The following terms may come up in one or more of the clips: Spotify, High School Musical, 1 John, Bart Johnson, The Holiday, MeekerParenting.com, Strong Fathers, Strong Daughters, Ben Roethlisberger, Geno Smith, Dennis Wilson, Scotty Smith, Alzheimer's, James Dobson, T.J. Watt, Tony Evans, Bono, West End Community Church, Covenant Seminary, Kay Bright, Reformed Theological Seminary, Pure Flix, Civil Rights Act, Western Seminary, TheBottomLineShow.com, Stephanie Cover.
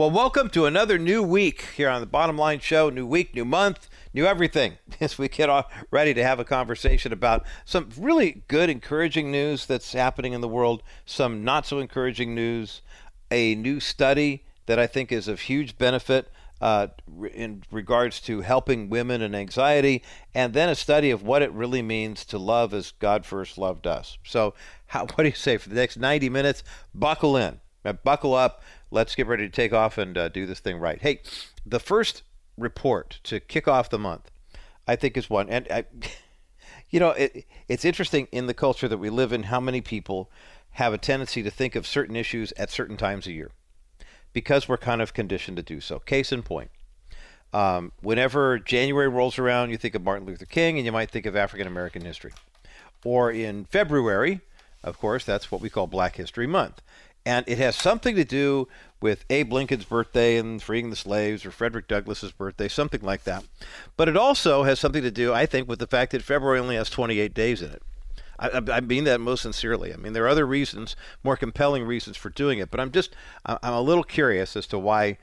Well, welcome to another new week here on The Bottom Line Show. New week, new month, new everything. As we get all ready to have a conversation about some really good, encouraging news that's happening in the world, some not so encouraging news, a new study that I think is of huge benefit in regards to helping women in anxiety, and then a study of what it really means to love as God first loved us. So what do you say for the next 90 minutes? Buckle in. Now, buckle up. Let's get ready to take off and do this thing right. Hey, the first report to kick off the month, I think, is one. And, it's interesting in the culture that we live in how many people have a tendency to think of certain issues at certain times a year because we're kind of conditioned to do so. Case in point, whenever January rolls around, you think of Martin Luther King and you might think of African American history. Or in February, of course, that's what we call Black History Month. And it has something to do with Abe Lincoln's birthday and freeing the slaves, or Frederick Douglass's birthday, something like that. But it also has something to do, I think, with the fact that February only has 28 days in it. I mean that most sincerely. I mean, there are other reasons, more compelling reasons for doing it, but I'm a little curious as to why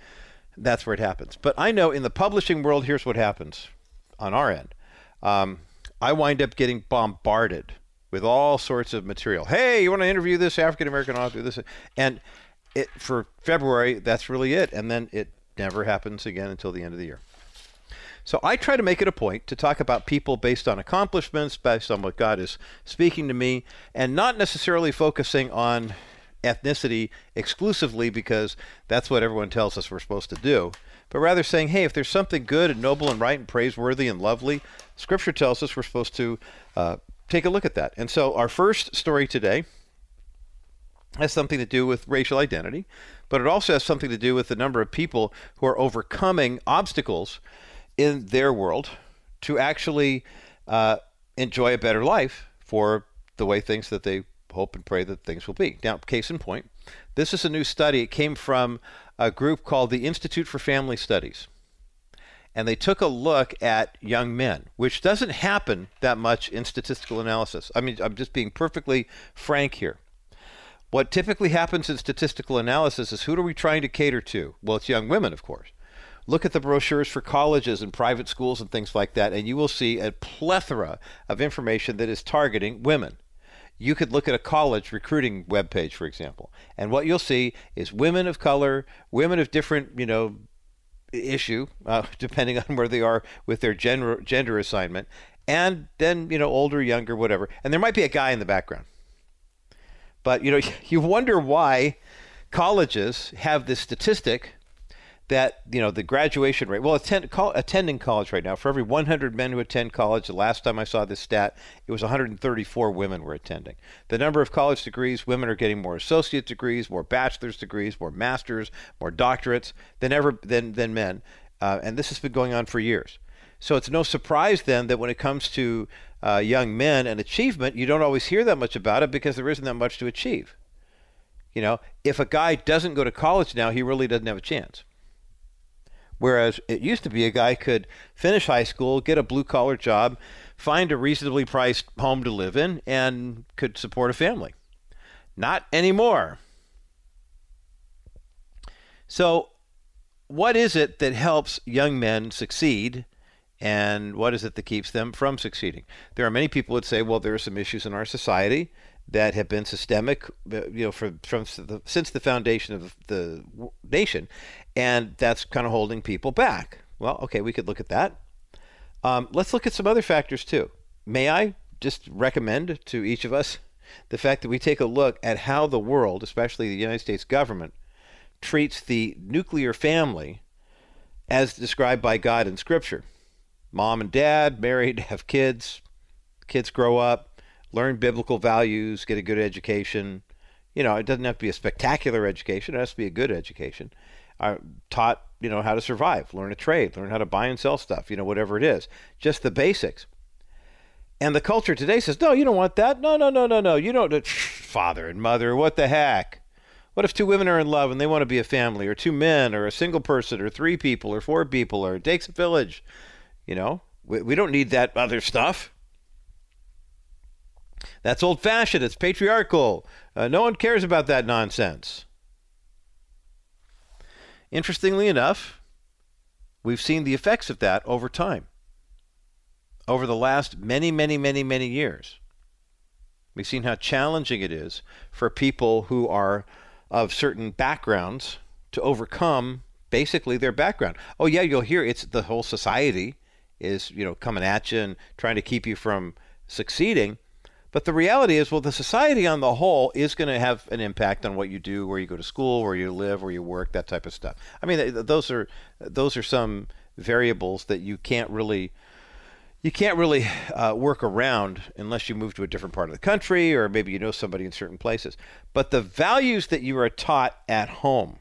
that's where it happens. But I know in the publishing world, here's what happens on our end. I wind up getting bombarded with all sorts of material. Hey, you want to interview this African-American author? This, and it, for February, that's really it. And then it never happens again until the end of the year. So I try to make it a point to talk about people based on accomplishments, based on what God is speaking to me, and not necessarily focusing on ethnicity exclusively because that's what everyone tells us we're supposed to do, but rather saying, hey, if there's something good and noble and right and praiseworthy and lovely, Scripture tells us we're supposed to take a look at that. And so our first story today has something to do with racial identity, but it also has something to do with the number of people who are overcoming obstacles in their world to actually enjoy a better life for the way things that they hope and pray that things will be. Now, case in point, this is a new study. It came from a group called the Institute for Family Studies. And they took a look at young men, which doesn't happen that much in statistical analysis. I mean, I'm just being perfectly frank here. What typically happens in statistical analysis is, who are we trying to cater to? Well, it's young women, of course. Look at the brochures for colleges and private schools and things like that, and you will see a plethora of information that is targeting women. You could look at a college recruiting webpage, for example, and what you'll see is women of color, women of different, issue, depending on where they are with their gender assignment, and then, older, younger, whatever. And there might be a guy in the background. But, you wonder why colleges have this statistic that, the graduation rate, well, attending college right now, for every 100 men who attend college, the last time I saw this stat, it was 134 women were attending. The number of college degrees, women are getting more associate degrees, more bachelor's degrees, more masters, more doctorates than men. And this has been going on for years. So it's no surprise then that when it comes to young men and achievement, you don't always hear that much about it because there isn't that much to achieve. If a guy doesn't go to college now, he really doesn't have a chance. Whereas it used to be a guy could finish high school, get a blue-collar job, find a reasonably priced home to live in, and could support a family. Not anymore. So what is it that helps young men succeed, and what is it that keeps them from succeeding? There are many people that say, well, there are some issues in our society that have been systemic, since the foundation of the nation, and that's kind of holding people back. Well, okay, we could look at that. Let's look at some other factors too. May I just recommend to each of us the fact that we take a look at how the world, especially the United States government, treats the nuclear family as described by God in Scripture. Mom and dad, married, have kids, kids grow up, learn biblical values, get a good education. It doesn't have to be a spectacular education. It has to be a good education. Taught, how to survive, learn a trade, learn how to buy and sell stuff, whatever it is. Just the basics. And the culture today says, no, you don't want that. No. You don't. Father and mother, what the heck? What if two women are in love and they want to be a family, or two men, or a single person, or three people, or four people, or it takes a village? We don't need that other stuff. That's old-fashioned. It's patriarchal. No one cares about that nonsense. Interestingly enough, we've seen the effects of that over time. Over the last many years, we've seen how challenging it is for people who are of certain backgrounds to overcome basically their background. Oh yeah, you'll hear it's the whole society is, you know, coming at you and trying to keep you from succeeding. But the reality is, well, the society on the whole is going to have an impact on what you do, where you go to school, where you live, where you work, that type of stuff. I mean, those are some variables that you can't really work around unless you move to a different part of the country, or maybe you know somebody in certain places. But the values that you are taught at home,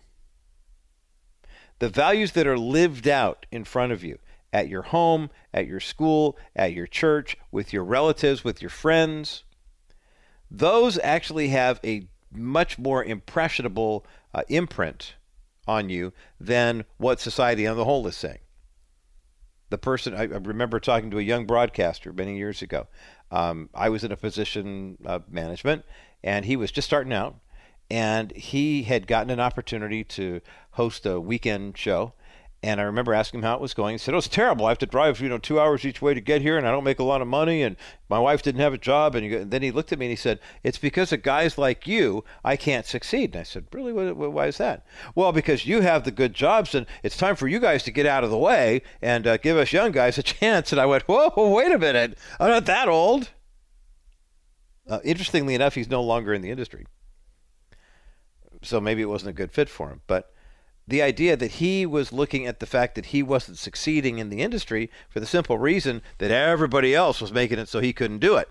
the values that are lived out in front of you, at your home, at your school, at your church, with your relatives, with your friends, those actually have a much more impressionable imprint on you than what society on the whole is saying. The person, I remember talking to a young broadcaster many years ago. I was in a position of management, and he was just starting out, and he had gotten an opportunity to host a weekend show. And I remember asking him how it was going. He said, "Oh, it's terrible. I have to drive, 2 hours each way to get here, and I don't make a lot of money, and my wife didn't have a job." And then he looked at me and he said, "It's because of guys like you, I can't succeed." And I said, "Really? Why is that?" "Well, because you have the good jobs, and it's time for you guys to get out of the way and give us young guys a chance." And I went, "Whoa, wait a minute. I'm not that old." Interestingly enough, he's no longer in the industry. So maybe it wasn't a good fit for him. But the idea that he was looking at the fact that he wasn't succeeding in the industry for the simple reason that everybody else was making it so he couldn't do it.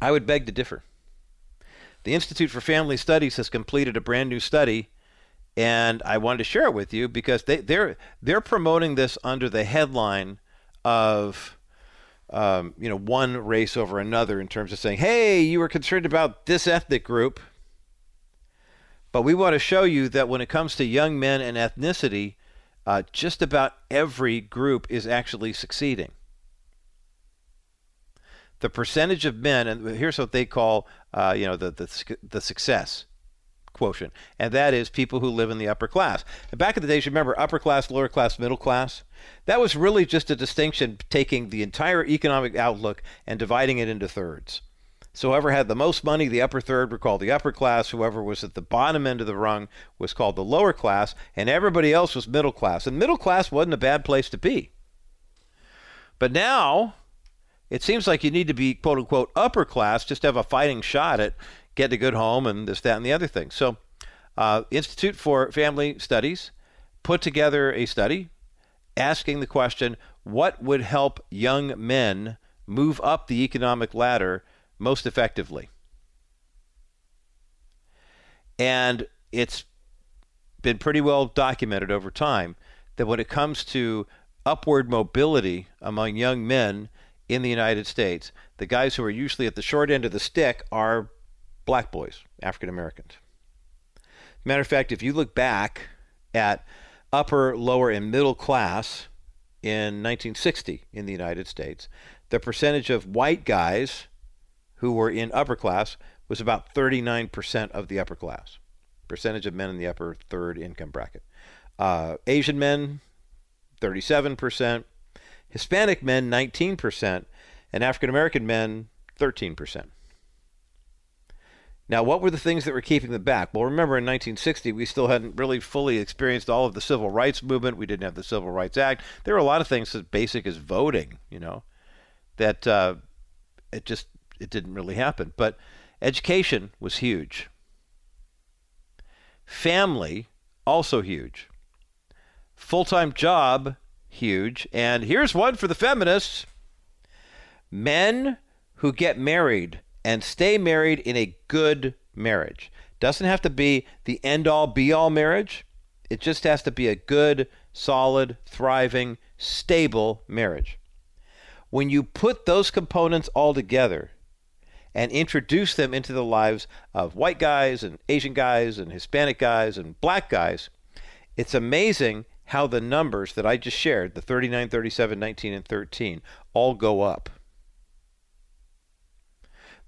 I would beg to differ. The Institute for Family Studies has completed a brand new study, and I wanted to share it with you because they're promoting this under the headline of one race over another in terms of saying, "Hey, you were concerned about this ethnic group." But we want to show you that when it comes to young men and ethnicity, just about every group is actually succeeding. The percentage of men, and here's what they call, the success quotient, and that is people who live in the upper class. And back in the days, remember, upper class, lower class, middle class? That was really just a distinction taking the entire economic outlook and dividing it into thirds. So whoever had the most money, the upper third, were called the upper class. Whoever was at the bottom end of the rung was called the lower class, and everybody else was middle class. And middle class wasn't a bad place to be. But now, it seems like you need to be, quote unquote, upper class just to have a fighting shot at getting a good home and this, that, and the other thing. So Institute for Family Studies put together a study asking the question, what would help young men move up the economic ladder most effectively? And it's been pretty well documented over time that when it comes to upward mobility among young men in the United States, the guys who are usually at the short end of the stick are black boys, African Americans. Matter of fact, if you look back at upper, lower, and middle class in 1960 in the United States, the percentage of white guys who were in upper class was about 39% of the upper class, percentage of men in the upper third income bracket. Asian men, 37%, Hispanic men, 19%, and African American men, 13%. Now, what were the things that were keeping them back? Well, remember in 1960, we still hadn't really fully experienced all of the civil rights movement. We didn't have the Civil Rights Act. There were a lot of things as basic as voting, that it didn't really happen. But education was huge. Family, also huge. Full-time job, huge. And here's one for the feminists. Men who get married and stay married in a good marriage. Doesn't have to be the end-all, be-all marriage. It just has to be a good, solid, thriving, stable marriage. When you put those components all together and introduce them into the lives of white guys and Asian guys and Hispanic guys and black guys, it's amazing how the numbers that I just shared, the 39, 37, 19, and 13, all go up.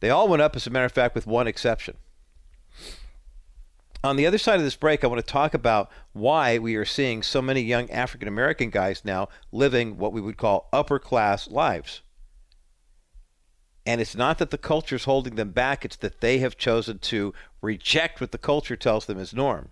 They all went up, as a matter of fact, with one exception. On the other side of this break, I want to talk about why we are seeing so many young African-American guys now living what we would call upper-class lives. And it's not that the culture's holding them back, it's that they have chosen to reject what the culture tells them is norm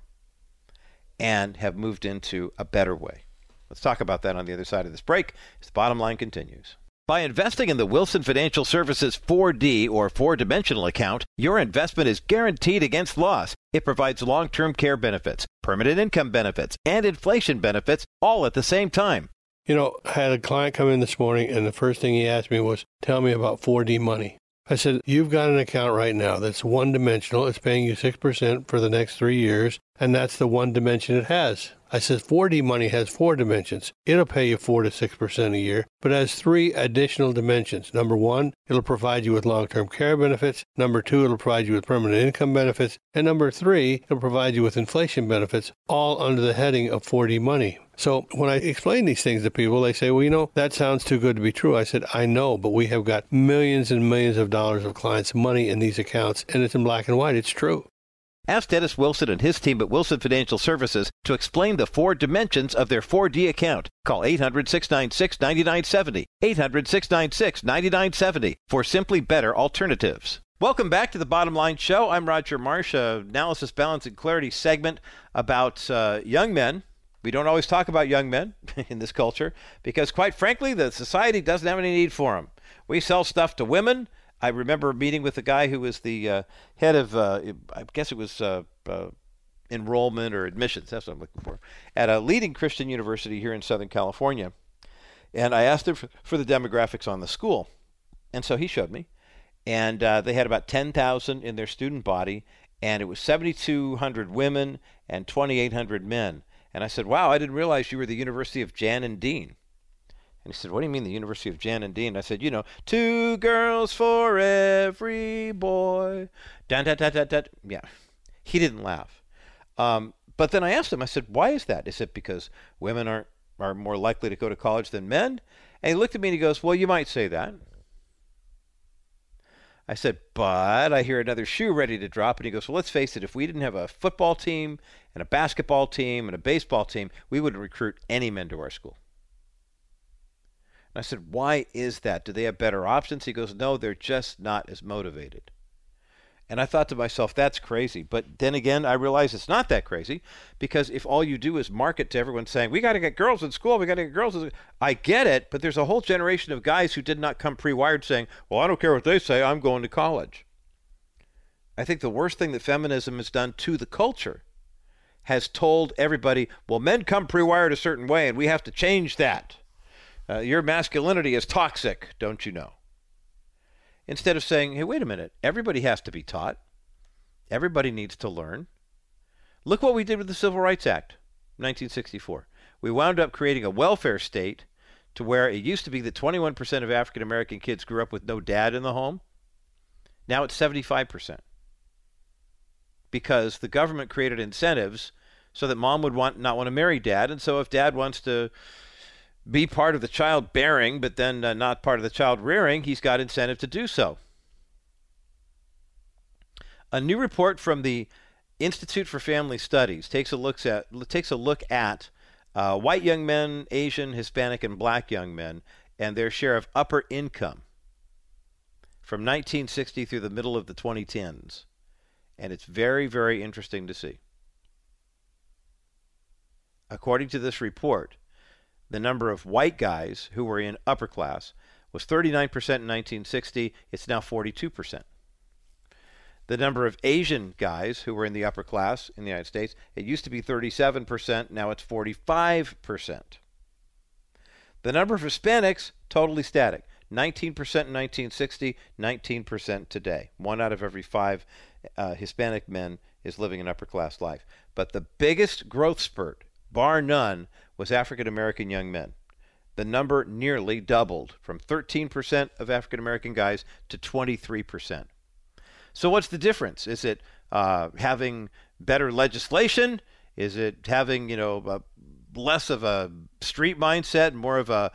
and have moved into a better way. Let's talk about that on the other side of this break as the bottom line continues. By investing in the Wilson Financial Services 4D or four-dimensional account, your investment is guaranteed against loss. It provides long-term care benefits, permanent income benefits, and inflation benefits all at the same time. You know, I had a client come in this morning, and the first thing he asked me was, tell me about 4D money. I said, you've got an account right now that's one-dimensional. It's paying you 6% for the next 3 years, and that's the one dimension it has. I said, 4D money has four dimensions. It'll pay you 4 to 6% a year, but has three additional dimensions. Number one, it'll provide you with long-term care benefits. Number two, it'll provide you with permanent income benefits. And number three, it'll provide you with inflation benefits, all under the heading of 4D money. So when I explain these things to people, they say, well, you know, that sounds too good to be true. I said, I know, but we have got millions and millions of dollars of clients' money in these accounts, and it's in black and white. It's true. Ask Dennis Wilson and his team at Wilson Financial Services to explain the four dimensions of their 4D account. Call 800-696-9970, 800-696-9970 for simply better alternatives. Welcome back to The Bottom Line Show. I'm Roger Marsh, analysis, balance, and clarity segment about young men. We don't always talk about young men in this culture because, quite frankly, the society doesn't have any need for them. We sell stuff to women. I remember meeting with a guy who was the head of, I guess it was enrollment or admissions, that's what I'm looking for, at a leading Christian university here in Southern California. And I asked him for the demographics on the school. And so he showed me. And they had about 10,000 in their student body, and it was 7,200 women and 2,800 men. And I said, wow, I didn't realize you were the University of Jan and Dean. And he said, what do you mean the University of Jan and Dean? And I said, you know, 2 girls for every boy. Dun, dun, dun, dun, dun. Yeah. He didn't laugh. But then I asked him, I said, why is that? Is it because women are more likely to go to college than men? And he looked at me and he goes, well, you might say that. I said, but I hear another shoe ready to drop. And he goes, well, let's face it, if we didn't have a football team and a basketball team and a baseball team, we wouldn't recruit any men to our school. I said, why is that? Do they have better options? He goes, no, they're just not as motivated. And I thought to myself, that's crazy. But then again, I realized it's not that crazy because if all you do is market to everyone saying, we got to get girls in school, we got to get girls in school. I get it, but there's a whole generation of guys who did not come pre-wired saying, well, I don't care what they say, I'm going to college. I think the worst thing that feminism has done to the culture has told everybody, well, men come pre-wired a certain way and we have to change that. Your masculinity is toxic, don't you know? Instead of saying, hey, wait a minute, everybody has to be taught. Everybody needs to learn. Look what we did with the Civil Rights Act, 1964. We wound up creating a welfare state to where it used to be that 21% of African-American kids grew up with no dad in the home. Now it's 75%. Because the government created incentives so that mom would not want to marry dad. And so if dad wants to be part of the child bearing, but then not part of the child rearing, he's got incentive to do so. A new report from the Institute for Family Studies takes a look at white young men, Asian, Hispanic, and black young men, and their share of upper income from 1960 through the middle of the 2010s. And it's very, very interesting to see. According to this report, the number of white guys who were in upper class was 39% in 1960. It's now 42%. The number of Asian guys who were in the upper class in the United States, it used to be 37%. Now it's 45%. The number of Hispanics, totally static. 19% in 1960, 19% today. 1 out of every 5 Hispanic men is living an upper class life. But the biggest growth spurt, bar none, was African-American young men. The number nearly doubled from 13% of African-American guys to 23%. So what's the difference? Is it having better legislation? Is it having, less of a street mindset, more of a,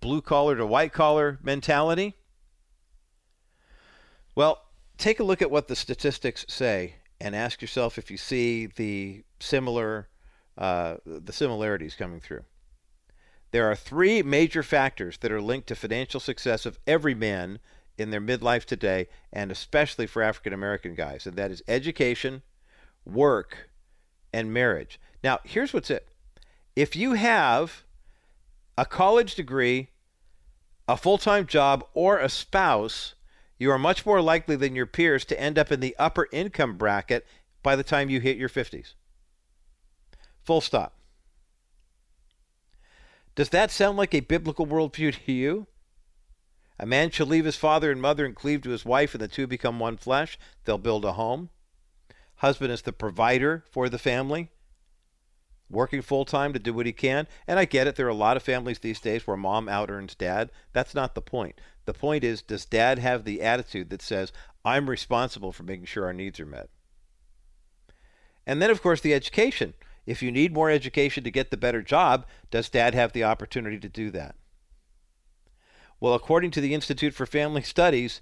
blue-collar to white-collar mentality? Well, take a look at what the statistics say and ask yourself if you see the similarities coming through. There are three major factors that are linked to financial success of every man in their midlife today, and especially for African American guys, and that is education, work, and marriage. Now, here's what's it. If you have a college degree, a full-time job, or a spouse, you are much more likely than your peers to end up in the upper income bracket by the time you hit your 50s. Full stop. Does that sound like a biblical worldview to you? A man shall leave his father and mother and cleave to his wife, and the two become one flesh. They'll build a home. Husband is the provider for the family, working full-time to do what he can. And I get it. There are a lot of families these days where mom out-earns dad. That's not the point. The point is, does dad have the attitude that says, I'm responsible for making sure our needs are met? And then, of course, the education. If you need more education to get the better job, does dad have the opportunity to do that? Well, according to the Institute for Family Studies,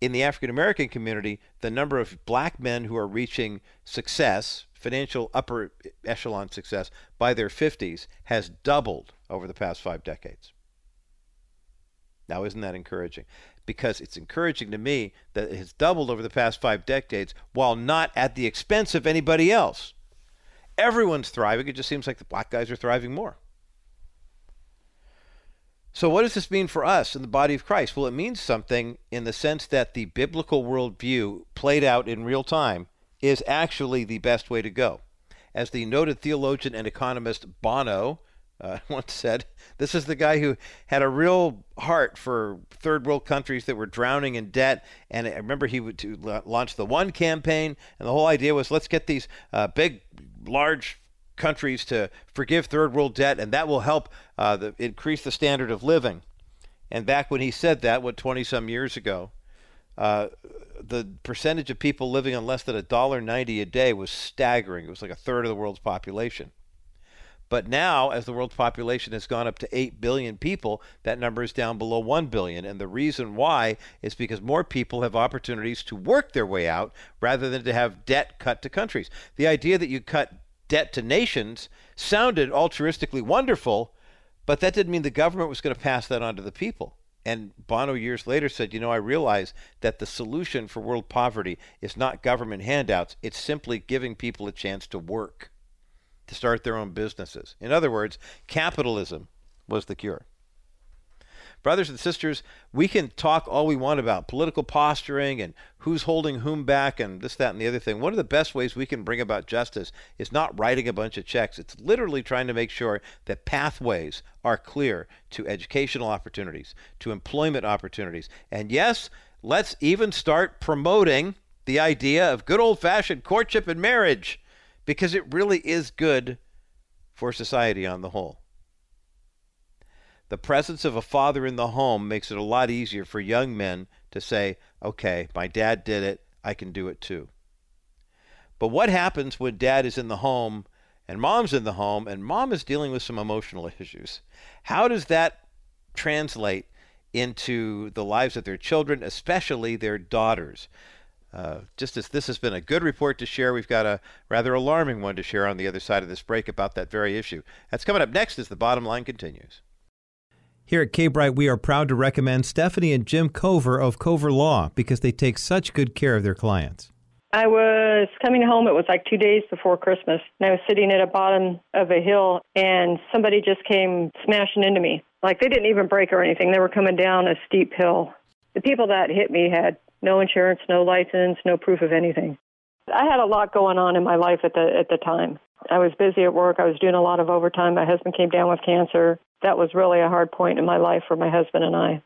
in the African American community, the number of black men who are reaching success, financial upper echelon success, by their 50s has doubled over the past 5 decades. Now, isn't that encouraging? Because it's encouraging to me that it has doubled over the past 5 decades while not at the expense of anybody else. Everyone's thriving. It just seems like the black guys are thriving more. So what does this mean for us in the body of Christ? Well, it means something in the sense that the biblical worldview played out in real time is actually the best way to go. As the noted theologian and economist Bono once said, this is the guy who had a real heart for third world countries that were drowning in debt. And I remember he would launch the One campaign, and the whole idea was, let's get these big, large countries to forgive third world debt, and that will help increase the standard of living. And back when he said that, 20-some years ago, the percentage of people living on less than $1.90 a day was staggering. It was like a third of the world's population. But now, as the world's population has gone up to 8 billion people, that number is down below 1 billion. And the reason why is because more people have opportunities to work their way out rather than to have debt cut to countries. The idea that you cut debt to nations sounded altruistically wonderful, but that didn't mean the government was going to pass that on to the people. And Bono years later said, I realize that the solution for world poverty is not government handouts. It's simply giving people a chance to work, to start their own businesses. In other words, capitalism was the cure. Brothers and sisters, we can talk all we want about political posturing and who's holding whom back and this, that, and the other thing. One of the best ways we can bring about justice is not writing a bunch of checks. It's literally trying to make sure that pathways are clear to educational opportunities, to employment opportunities. And yes, let's even start promoting the idea of good old-fashioned courtship and marriage, because it really is good for society on the whole. The presence of a father in the home makes it a lot easier for young men to say, okay, my dad did it, I can do it too. But what happens when dad is in the home and mom's in the home and mom is dealing with some emotional issues? How does that translate into the lives of their children, especially their daughters? Just as this has been a good report to share, we've got a rather alarming one to share on the other side of this break about that very issue. That's coming up next as The Bottom Line continues. Here at Kay Bright, we are proud to recommend Stephanie and Jim Cover of Cover Law because they take such good care of their clients. I was coming home, it was like 2 days before Christmas, and I was sitting at the bottom of a hill, and somebody just came smashing into me. Like, they didn't even brake or anything. They were coming down a steep hill. The people that hit me had no insurance, no license, no proof of anything. I had a lot going on in my life at the time. I was busy at work. I was doing a lot of overtime. My husband came down with cancer. That was really a hard point in my life for my husband and I.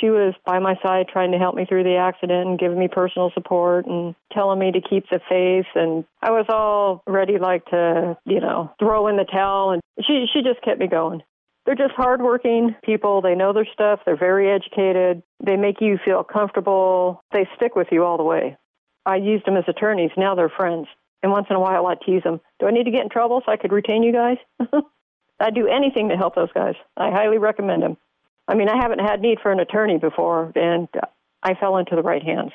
She was by my side trying to help me through the accident and giving me personal support and telling me to keep the faith. And I was all ready like to, throw in the towel. And she just kept me going. They're just hardworking people. They know their stuff. They're very educated. They make you feel comfortable. They stick with you all the way. I used them as attorneys. Now they're friends. And once in a while, I tease them. Do I need to get in trouble so I could retain you guys? I'd do anything to help those guys. I highly recommend them. I haven't had need for an attorney before, and I fell into the right hands.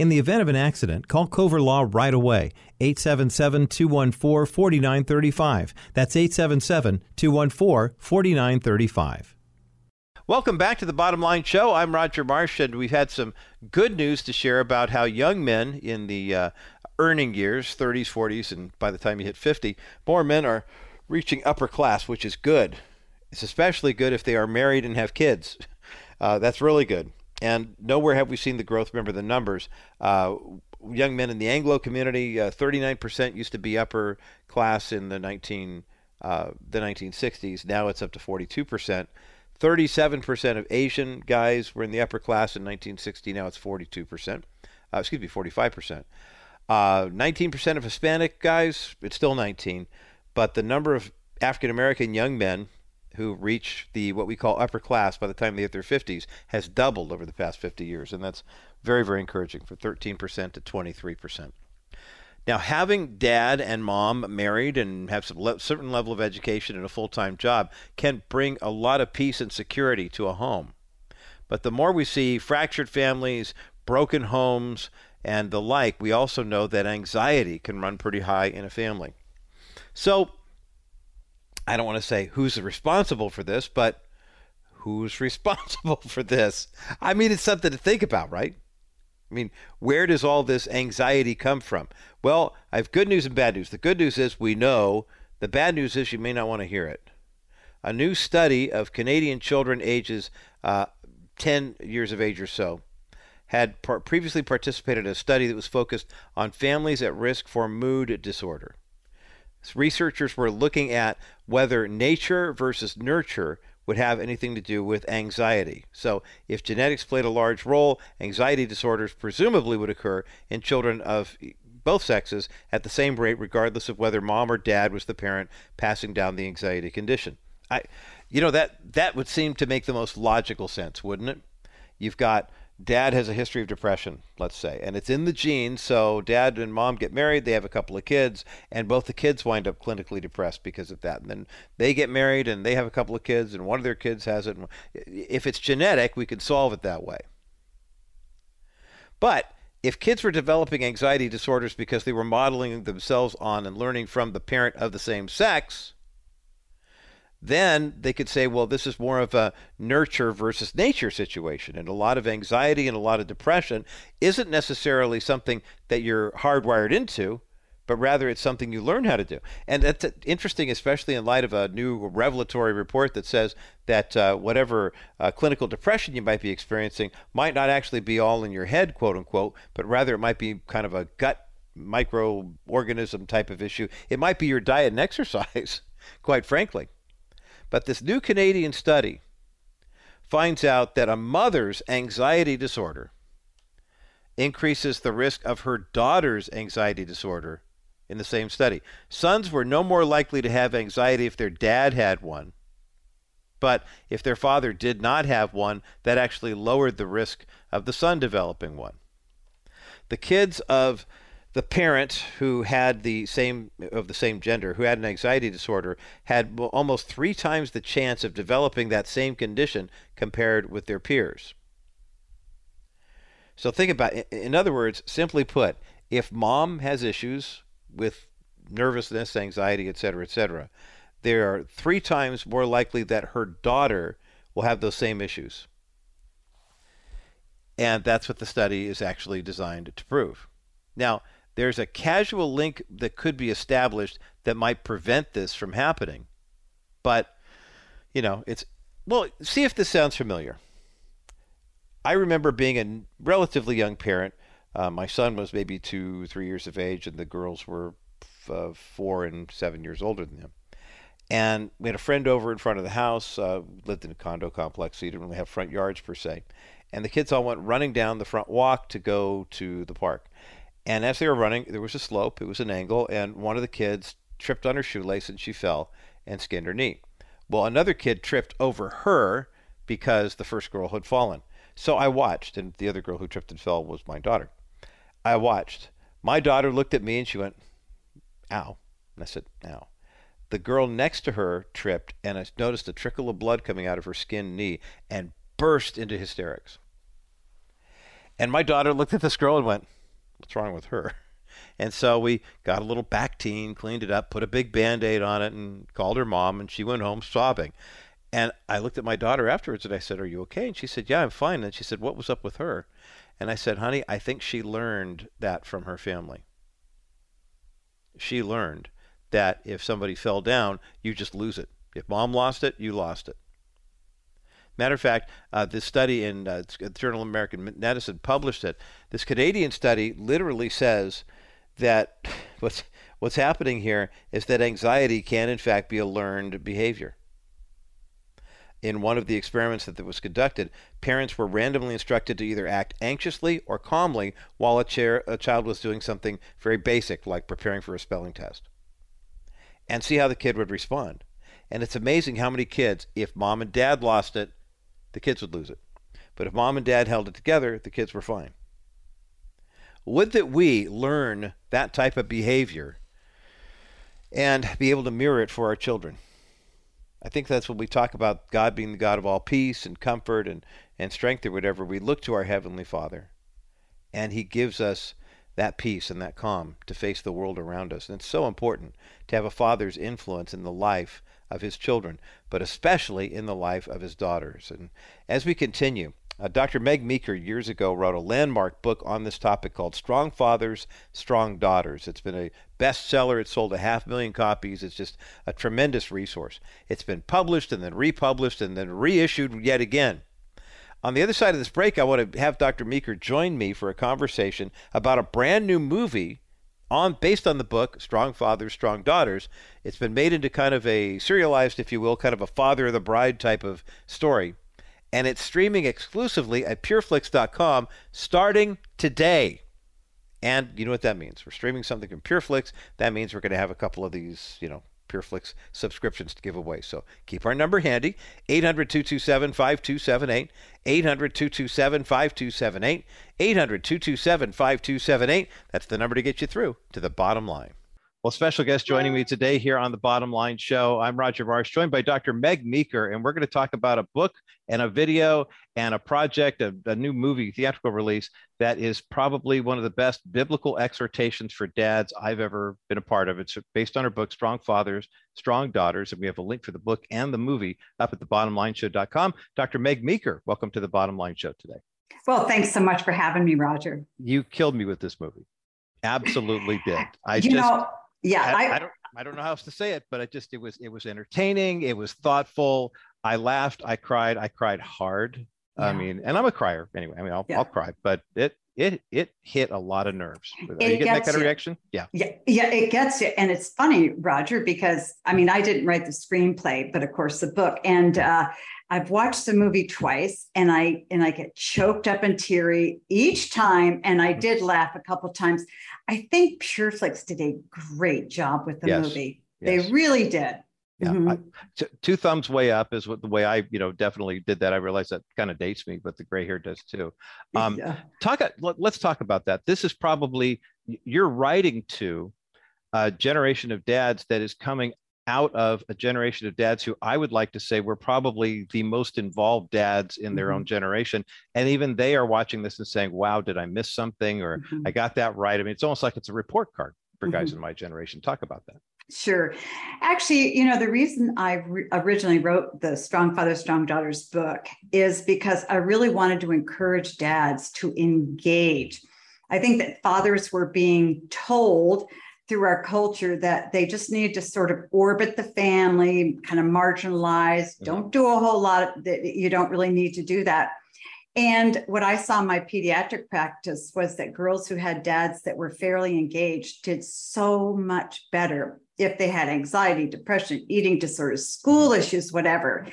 In the event of an accident, call Cover Law right away, 877-214-4935. That's 877-214-4935. Welcome back to The Bottom Line Show. I'm Roger Marsh, and we've had some good news to share about how young men in the earning years, 30s, 40s, and by the time you hit 50, more men are reaching upper class, which is good. It's especially good if they are married and have kids. That's really good. And nowhere have we seen the growth. Remember the numbers. Young men in the Anglo community, 39% used to be upper class in the 1960s. Now it's up to 42%. 37% of Asian guys were in the upper class in 1960. Now it's 45%. 19% of Hispanic guys, it's still 19. But the number of African-American young men who reach the what we call upper class by the time they hit their 50s has doubled over the past 50 years. And that's very, very encouraging, from 13% to 23%. Now, having dad and mom married and have some certain level of education and a full-time job can bring a lot of peace and security to a home. But the more we see fractured families, broken homes, and the like, we also know that anxiety can run pretty high in a family. So, I don't want to say who's responsible for this, but who's responsible for this? I mean, it's something to think about, right? I mean, where does all this anxiety come from? Well, I have good news and bad news. The good news is we know. The bad news is you may not want to hear it. A new study of Canadian children ages 10 years of age or so had previously participated in a study that was focused on families at risk for mood disorder. Researchers were looking at whether nature versus nurture would have anything to do with anxiety. So if genetics played a large role, anxiety disorders presumably would occur in children of both sexes at the same rate, regardless of whether mom or dad was the parent passing down the anxiety condition. That would seem to make the most logical sense, wouldn't it? You've got dad has a history of depression, let's say, and it's in the genes. So dad and mom get married, they have a couple of kids, and both the kids wind up clinically depressed because of that. And then they get married and they have a couple of kids, and one of their kids has it. If it's genetic, we can solve it that way. But if kids were developing anxiety disorders because they were modeling themselves on and learning from the parent of the same sex, then they could say, well, this is more of a nurture versus nature situation. And a lot of anxiety and a lot of depression isn't necessarily something that you're hardwired into, but rather it's something you learn how to do. And that's interesting, especially in light of a new revelatory report that says that whatever clinical depression you might be experiencing might not actually be all in your head, quote unquote, but rather it might be kind of a gut microorganism type of issue. It might be your diet and exercise, quite frankly. But this new Canadian study finds out that a mother's anxiety disorder increases the risk of her daughter's anxiety disorder in the same study. Sons were no more likely to have anxiety if their dad had one, but if their father did not have one, that actually lowered the risk of the son developing one. The kids of the parent who had the same gender who had an anxiety disorder had almost 3 times the chance of developing that same condition compared with their peers. So think about it. In other words, simply put, if mom has issues with nervousness, anxiety, et cetera, they are 3 times more likely that her daughter will have those same issues. And that's what the study is actually designed to prove. Now, there's a causal link that could be established that might prevent this from happening. But, see if this sounds familiar. I remember being a relatively young parent. My son was maybe 2-3 years of age, and the girls were 4 and 7 years older than him. And we had a friend over in front of the house, lived in a condo complex, so you didn't really have front yards per se. And the kids all went running down the front walk to go to the park. And as they were running, there was a slope, it was an angle, and one of the kids tripped on her shoelace and she fell and skinned her knee. Well, another kid tripped over her because the first girl had fallen. So I watched, and the other girl who tripped and fell was my daughter. I watched. My daughter looked at me and she went, ow. And I said, ow. The girl next to her tripped, and I noticed a trickle of blood coming out of her skinned knee and burst into hysterics. And my daughter looked at this girl and went, what's wrong with her? And so we got a little Bactine, cleaned it up, put a big Band-Aid on it, and called her mom, and she went home sobbing. And I looked at my daughter afterwards, and I said, are you okay? And she said, yeah, I'm fine. And she said, what was up with her? And I said, honey, I think she learned that from her family. She learned that if somebody fell down, you just lose it. If mom lost it, you lost it. Matter of fact, this study in the Journal of American Medicine published it. This Canadian study literally says that what's happening here is that anxiety can, in fact, be a learned behavior. In one of the experiments that was conducted, parents were randomly instructed to either act anxiously or calmly while a child was doing something very basic, like preparing for a spelling test, and see how the kid would respond. And it's amazing how many kids, if mom and dad lost it, the kids would lose it. But if mom and dad held it together, the kids were fine. Would that we learn that type of behavior and be able to mirror it for our children. I think that's when we talk about God being the God of all peace and comfort and strength or whatever. We look to our Heavenly Father, and He gives us that peace and that calm to face the world around us. And it's so important to have a father's influence in the life of his children, but especially in the life of his daughters. And as we continue, Dr. Meg Meeker years ago wrote a landmark book on this topic called Strong Fathers, Strong Daughters. It's been a bestseller. It's sold 500,000 copies. It's just a tremendous resource. It's been published and then republished and then reissued yet again. On the other side of this break, I want to have Dr. Meeker join me for a conversation about a brand new movie based on the book, Strong Fathers, Strong Daughters. It's been made into kind of a serialized, if you will, kind of a Father of the Bride type of story. And it's streaming exclusively at pureflix.com starting today. And you know what that means. We're streaming something from PureFlix. That means we're going to have a couple of these, PureFlix subscriptions to give away. So keep our number handy, 800-227-5278, 800-227-5278, 800-227-5278. That's the number to get you through to the bottom line. Well, special guest joining me today here on The Bottom Line Show. I'm Roger Marsh, joined by Dr. Meg Meeker, and we're going to talk about a book and a video and a project, a new movie, theatrical release, that is probably one of the best biblical exhortations for dads I've ever been a part of. It's based on her book, Strong Fathers, Strong Daughters, and we have a link for the book and the movie up at TheBottomLineShow.com. Dr. Meg Meeker, welcome to The Bottom Line Show today. Well, thanks so much for having me, Roger. You killed me with this movie. Absolutely did. I don't know how else to say it, but it was entertaining. It was thoughtful. I laughed. I cried hard. Yeah. And I'm a crier anyway. I'll cry, but it hit a lot of nerves. Are you getting that kind of reaction? Yeah. Yeah. It gets you. And it's funny, Roger, because I didn't write the screenplay, but of course the book, and I've watched the movie twice, and I get choked up and teary each time. And I did laugh a couple of times. I think PureFlix did a great job with the movie. Yes. They really did. Yeah, mm-hmm. Two thumbs way up is what the way I, definitely did that. I realize that kind of dates me, but the gray hair does too. Let's talk about that. This is probably, you're writing to a generation of dads that is coming out of a generation of dads who I would like to say were probably the most involved dads in their mm-hmm. own generation. And even they are watching this and saying, wow, did I miss something? Or mm-hmm. I got that right. It's almost like it's a report card for guys mm-hmm. in my generation. Talk about that. Sure. Actually, the reason I originally wrote the Strong Fathers, Strong Daughters book is because I really wanted to encourage dads to engage. I think that fathers were being told through our culture that they just needed to sort of orbit the family, kind of marginalize, mm-hmm. don't do a whole lot of that. You don't really need to do that. And what I saw in my pediatric practice was that girls who had dads that were fairly engaged did so much better if they had anxiety, depression, eating disorders, school issues, whatever.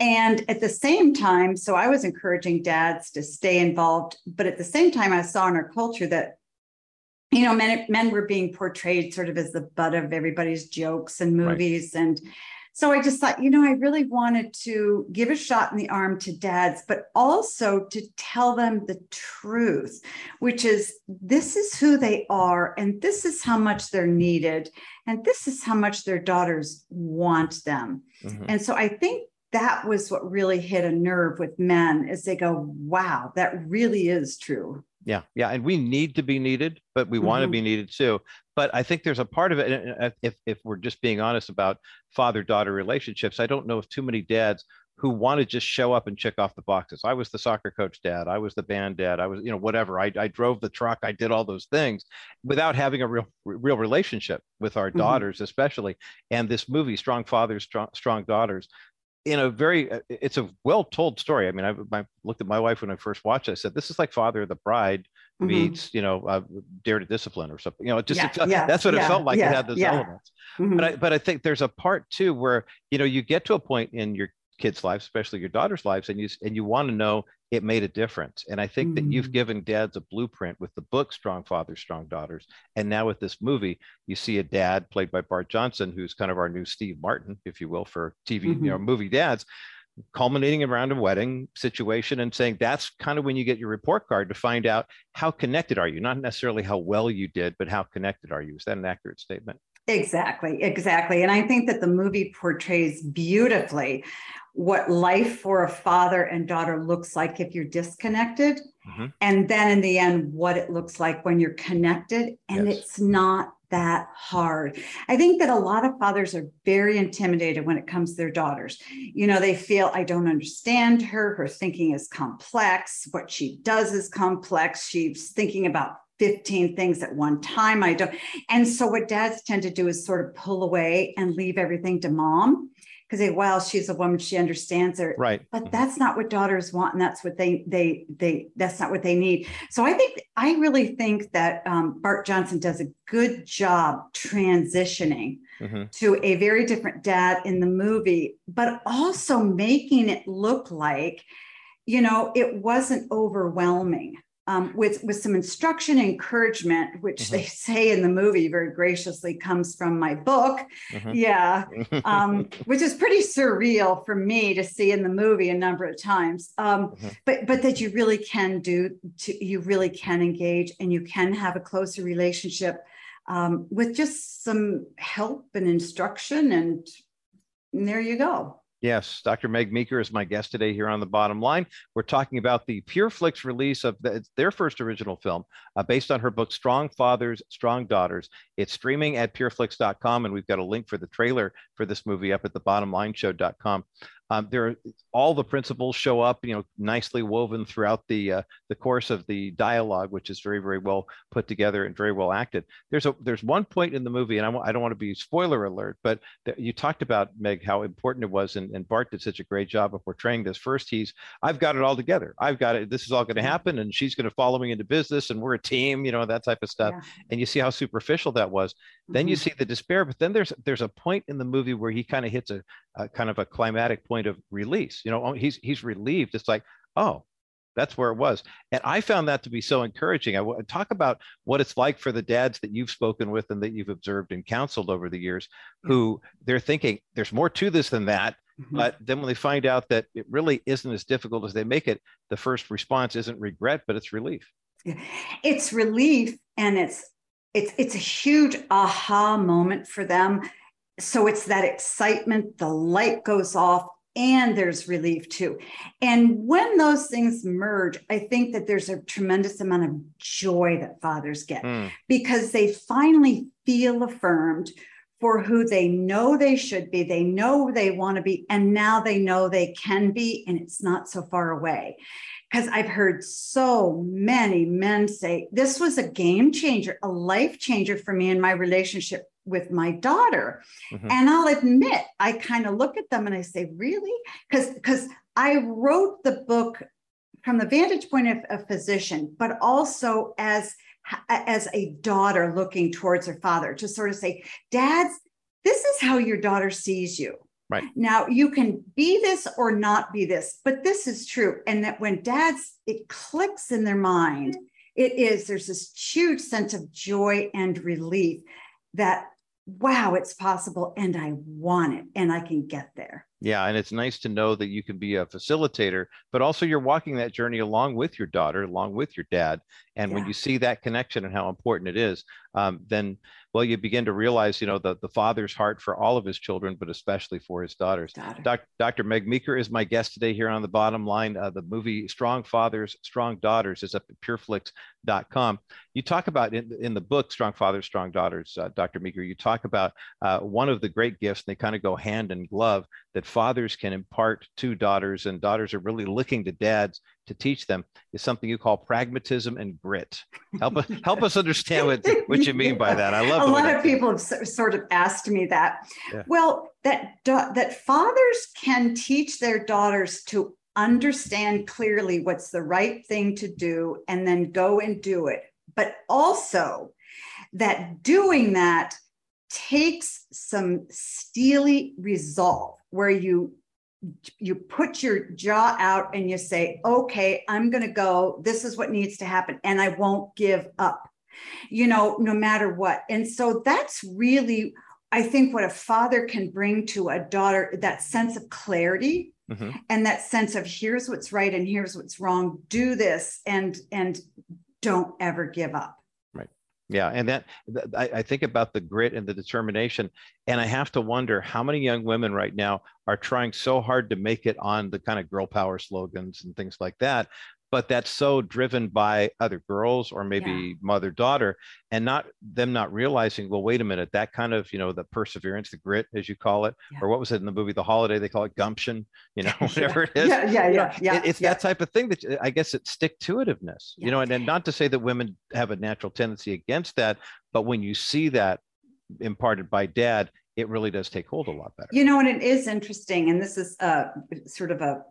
And at the same time, so I was encouraging dads to stay involved, but at the same time, I saw in our culture that, men were being portrayed sort of as the butt of everybody's jokes and movies. Right. And so I just thought, I really wanted to give a shot in the arm to dads, but also to tell them the truth, which is this is who they are, and this is how much they're needed, and this is how much their daughters want them. Mm-hmm. And so I think that was what really hit a nerve with men, is they go, wow, that really is true. Yeah. Yeah. And we need to be needed, but we want to be needed too. But I think there's a part of it, and if we're just being honest about father-daughter relationships, I don't know of too many dads who want to just show up and check off the boxes. I was the soccer coach dad. I was the band dad. I was, you know, whatever. I drove the truck. I did all those things without having a real relationship with our daughters, especially. And this movie, Strong Fathers, Strong Daughters, it's a well-told story. I mean, I looked at my wife when I first watched it. I said, this is like Father of the Bride meets, Dare to Discipline or something. You know, that's what it felt like. It had those elements. But I think there's a part too where, you get to a point in your kids' lives, especially your daughter's lives, and you want to know it made a difference. And I think that you've given dads a blueprint with the book, Strong Fathers, Strong Daughters. And now with this movie, you see a dad played by Bart Johnson, who's kind of our new Steve Martin, if you will, for TV, movie dads, culminating around a wedding situation and saying, that's kind of when you get your report card to find out how connected are you, not necessarily how well you did, but how connected are you? Is that an accurate statement? Exactly. And I think that the movie portrays beautifully what life for a father and daughter looks like if you're disconnected. And then in the end, what it looks like when you're connected. And it's not that hard. I think that a lot of fathers are very intimidated when it comes to their daughters. They feel, I don't understand her. Her thinking is complex. What she does is complex. She's thinking about 15 things at one time. And so what dads tend to do is sort of pull away and leave everything to mom, because she's a woman, she understands her. Right. But that's not what daughters want, and that's what that's not what they need. So I really think that Bart Johnson does a good job transitioning to a very different dad in the movie, but also making it look like, it wasn't overwhelming. With some instruction and encouragement, which they say in the movie very graciously comes from my book. Which is pretty surreal for me to see in the movie a number of times. But that you really can you really can engage, and you can have a closer relationship with just some help and instruction. And there you go. Yes, Dr. Meg Meeker is my guest today here on The Bottom Line. We're talking about the Pure Flix release of their first original film based on her book, Strong Fathers, Strong Daughters. It's streaming at pureflix.com, and we've got a link for the trailer for this movie up at TheBottomLineShow.com. All the principles show up, nicely woven throughout the course of the dialogue, which is very, very well put together and very well acted. There's one point in the movie, and I don't want to be spoiler alert, but you talked about, Meg, how important it was, and Bart did such a great job of portraying this. First, I've got it all together. I've got it. This is all going to happen, and she's going to follow me into business, and we're a team, that type of stuff. Yeah. And you see how superficial that was. Then you see the despair, but then there's a point in the movie where he kind of hits a kind of a climactic point of release. He's relieved. It's like, oh, that's where it was. And I found that to be so encouraging. I talk about what it's like for the dads that you've spoken with and that you've observed and counseled over the years, who they're thinking there's more to this than that. But then when they find out that it really isn't as difficult as they make it, the first response isn't regret, but it's relief. It's relief. And it's a huge aha moment for them. So it's that excitement, the light goes off, and there's relief too. And when those things merge, I think that there's a tremendous amount of joy that fathers get because they finally feel affirmed for who they know they should be. They know they want to be, and now they know they can be, and it's not so far away. Because I've heard so many men say, this was a game changer, a life changer for me in my relationship with my daughter. And I'll admit, I kind of look at them and I say, really? Because I wrote the book from the vantage point of a physician, but also as a daughter looking towards her father to sort of say, dads, this is how your daughter sees you. Right. Now you can be this or not be this, but this is true. And that when dads, it clicks in their mind, there's this huge sense of joy and relief that, wow, it's possible, and I want it, and I can get there. Yeah, and it's nice to know that you can be a facilitator, but also you're walking that journey along with your daughter, along with your dad. And when you see that connection and how important it is, then well, you begin to realize, you know, the father's heart for all of his children, but especially for his daughters. Dr. Meg Meeker is my guest today here on The Bottom Line. The movie Strong Fathers, Strong Daughters is up at pureflix.com. You talk about in the book, Strong Fathers, Strong Daughters, Dr. Meeker, you talk about one of the great gifts, and they kind of go hand in glove, that fathers can impart to daughters, and daughters are really looking to dads to teach them, is something you call pragmatism and grit. Help us understand what you mean by that. I love a lot of people have sort of asked me that. Yeah. Well, that fathers can teach their daughters to understand clearly what's the right thing to do and then go and do it, but also that doing that takes some steely resolve, where you put your jaw out and you say, okay, I'm going to go, this is what needs to happen, and I won't give up, you know, no matter what. And so that's really, I think, what a father can bring to a daughter, that sense of clarity and that sense of here's what's right and here's what's wrong, do this and don't ever give up. Yeah. And that I think about the grit and the determination. And I have to wonder how many young women right now are trying so hard to make it on the kind of girl power slogans and things like that. But that's so driven by other girls or maybe mother, daughter, and not realizing, well, wait a minute, that kind of, you know, the perseverance, the grit, as you call it, or what was it in the movie, The Holiday, they call it gumption, you know, whatever it is. It's that type of thing that I guess it's stick-to-itiveness, you know, and not to say that women have a natural tendency against that, but when you see that imparted by dad, it really does take hold a lot better. You know, and it is interesting, and this is sort of a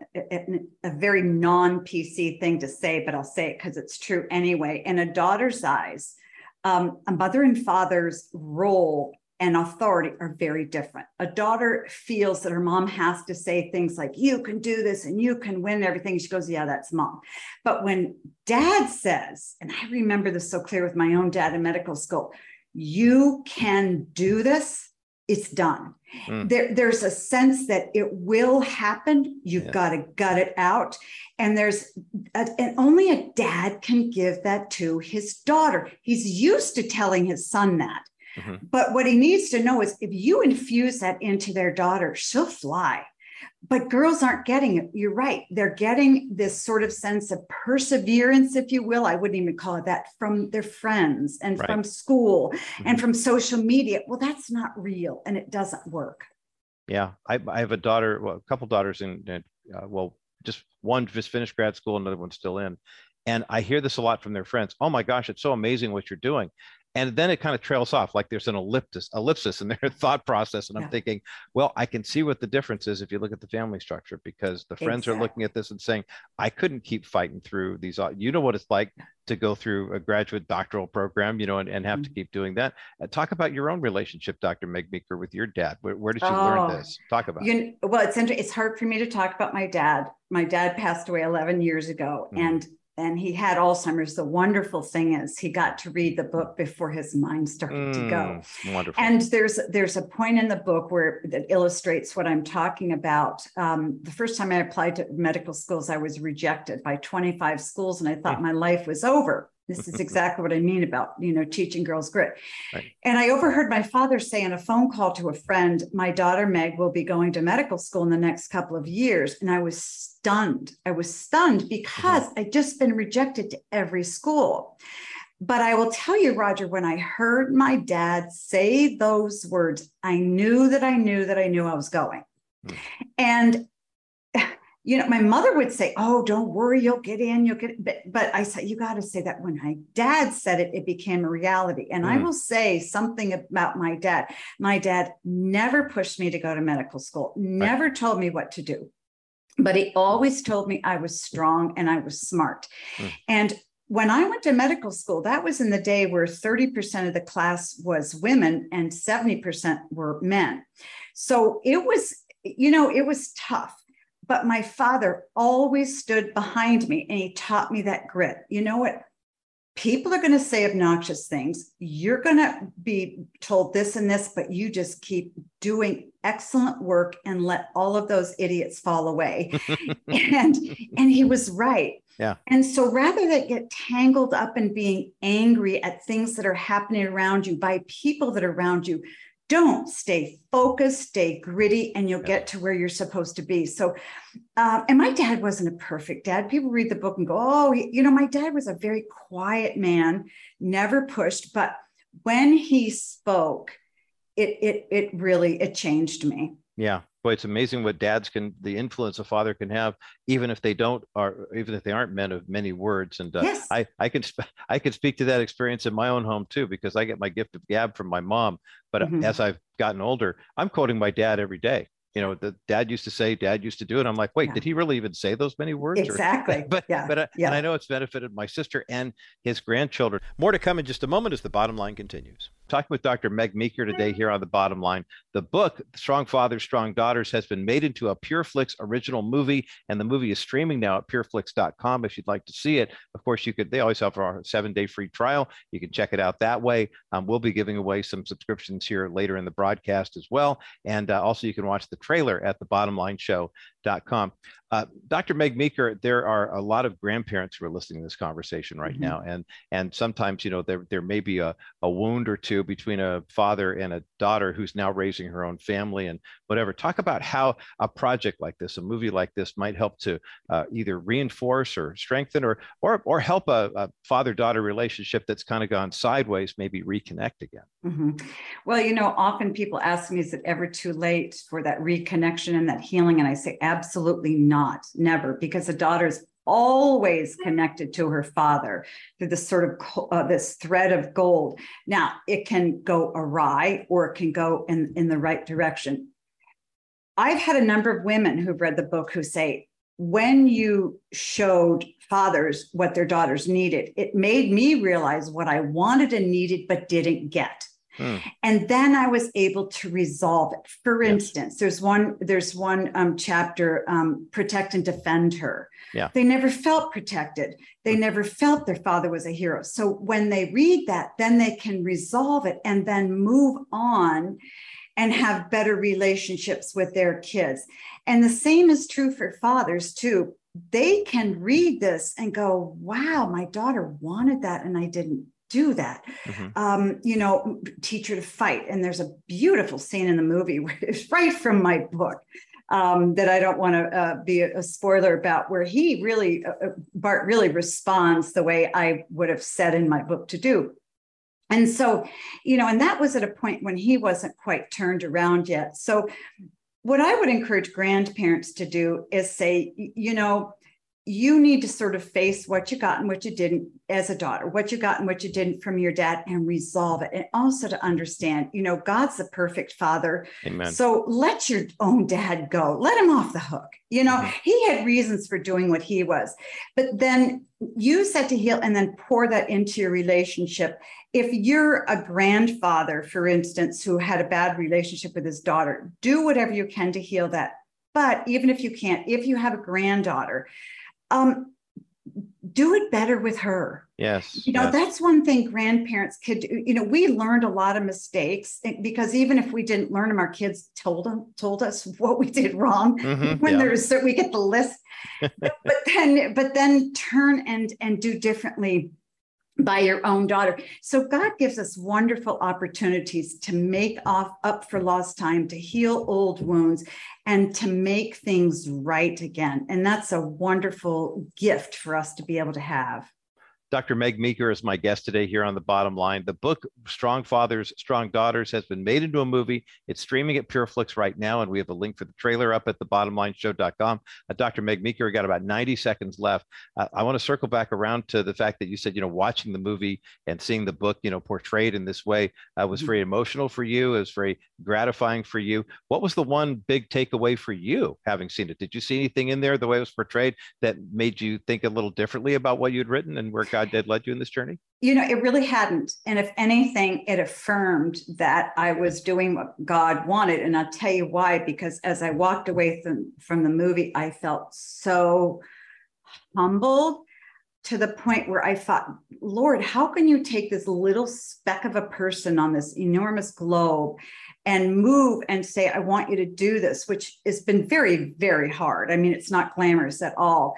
very non-PC thing to say, but I'll say it because it's true anyway. In a daughter's eyes, a mother and father's role and authority are very different. A daughter feels that her mom has to say things like, you can do this and you can win everything. She goes, yeah, that's mom. But when dad says, and I remember this so clear with my own dad in medical school, you can do this, it's done. There's a sense that it will happen. You've got to gut it out. And and only a dad can give that to his daughter. He's used to telling his son that. But what he needs to know is if you infuse that into their daughter, she'll fly. But girls aren't getting it. You're right. They're getting this sort of sense of perseverance, if you will. I wouldn't even call it that, from their friends and from school and from social media. Well, that's not real and it doesn't work. Yeah. I have a daughter, well, a couple daughters just one just finished grad school, another one's still in. And I hear this a lot from their friends. Oh my gosh, it's so amazing what you're doing. And then it kind of trails off, like there's an ellipsis in their thought process. And I'm thinking, well, I can see what the difference is if you look at the family structure, because the friends are looking at this and saying, I couldn't keep fighting through these. You know what it's like to go through a graduate doctoral program, you know, and have to keep doing that. Talk about your own relationship, Dr. Meg Meeker, with your dad. Where did you learn this? Talk about it. Well, it's hard for me to talk about my dad. My dad passed away 11 years ago. And he had Alzheimer's. The wonderful thing is he got to read the book before his mind started to go. Wonderful. And there's a point in the book where that illustrates what I'm talking about. The first time I applied to medical schools, I was rejected by 25 schools, and I thought my life was over. This is exactly what I mean about, you know, teaching girls grit. Right. And I overheard my father say in a phone call to a friend, my daughter Meg will be going to medical school in the next couple of years. And I was stunned. because I'd just been rejected to every school. But I will tell you, Roger, when I heard my dad say those words, I knew that I was going. And you know, my mother would say, oh, don't worry, you'll get in. But I said, you got to say that. When my dad said it, it became a reality. And I will say something about my dad. My dad never pushed me to go to medical school, never told me what to do, but he always told me I was strong and I was smart. And when I went to medical school, that was in the day where 30% of the class was women and 70% were men. So it was tough. But my father always stood behind me and he taught me that grit. You know what? People are going to say obnoxious things. You're going to be told this and this, but you just keep doing excellent work and let all of those idiots fall away. and he was right. Yeah. And so rather than get tangled up in being angry at things that are happening around you by people that are around you, don't stay focused, stay gritty, and you'll get to where you're supposed to be. So, and my dad wasn't a perfect dad. People read the book and go, oh, you know, my dad was a very quiet man, never pushed. But when he spoke, it really changed me. Yeah. Boy, it's amazing what dads can, the influence a father can have, even if they don't, or even if they aren't men of many words. And yes. I can speak to that experience in my own home too, because I get my gift of gab from my mom. But as I've gotten older, I'm quoting my dad every day. You know, the dad used to say, dad used to do it. I'm like, wait, did he really even say those many words? Exactly. And I know it's benefited my sister and his grandchildren. More to come in just a moment as The Bottom Line continues. Talking with Dr. Meg Meeker today here on The Bottom Line. The book, Strong Fathers, Strong Daughters, has been made into a Pure Flix original movie, and the movie is streaming now at pureflix.com if you'd like to see it. Of course, you could. They always offer our 7-day free trial. You can check it out that way. We'll be giving away some subscriptions here later in the broadcast as well. And also, you can watch the trailer at TheBottomLineShow.com. Dr. Meg Meeker, there are a lot of grandparents who are listening to this conversation right now. And sometimes, you know, there may be a wound or two between a father and a daughter who's now raising her own family and whatever. Talk about how a project like this, a movie like this, might help to either reinforce or strengthen or help a father-daughter relationship that's kind of gone sideways, maybe reconnect again. Well, you know, often people ask me, is it ever too late for that reconnection and that healing? And I say, absolutely not, never, because a daughter's always connected to her father through this sort of this thread of gold. Now, it can go awry or it can go in the right direction. I've had a number of women who've read the book who say, when you showed fathers what their daughters needed, it made me realize what I wanted and needed but didn't get. And then I was able to resolve it. For instance, there's one chapter, protect and defend her. Yeah. They never felt protected. They never felt their father was a hero. So when they read that, then they can resolve it and then move on and have better relationships with their kids. And the same is true for fathers too. They can read this and go, wow, my daughter wanted that and I didn't do that. You know, teach her to fight. And there's a beautiful scene in the movie, where it's right from my book, that I don't want to be a spoiler about, where he really, Bart really responds the way I would have said in my book to do. And so, you know, and that was at a point when he wasn't quite turned around yet. So what I would encourage grandparents to do is say, you know, you need to sort of face what you got and what you didn't as a daughter, what you got and what you didn't from your dad, and resolve it. And also to understand, you know, God's the perfect father. Amen. So let your own dad go, let him off the hook. You know, he had reasons for doing what he was, but then use that to heal and then pour that into your relationship. If you're a grandfather, for instance, who had a bad relationship with his daughter, do whatever you can to heal that. But even if you can't, if you have a granddaughter, do it better with her. Yes. You know, that's one thing grandparents could do. You know, we learned a lot of mistakes because even if we didn't learn them, our kids told us what we did wrong so we get the list, but then turn and do differently by your own daughter. So God gives us wonderful opportunities to make up for lost time, to heal old wounds, and to make things right again. And that's a wonderful gift for us to be able to have. Dr. Meg Meeker is my guest today here on The Bottom Line. The book, Strong Fathers, Strong Daughters, has been made into a movie. It's streaming at PureFlix right now, and we have a link for the trailer up at TheBottomLineShow.com. Dr. Meg Meeker, we got about 90 seconds left. I want to circle back around to the fact that you said, you know, watching the movie and seeing the book, you know, portrayed in this way was very emotional for you. It was very gratifying for you. What was the one big takeaway for you having seen it? Did you see anything in there, the way it was portrayed, that made you think a little differently about what you'd written and where God did lead you in this journey? You know, it really hadn't. And if anything, it affirmed that I was doing what God wanted. And I'll tell you why, because as I walked away from the movie, I felt so humbled to the point where I thought, Lord, how can you take this little speck of a person on this enormous globe and move and say, I want you to do this, which has been very, very hard. I mean, it's not glamorous at all.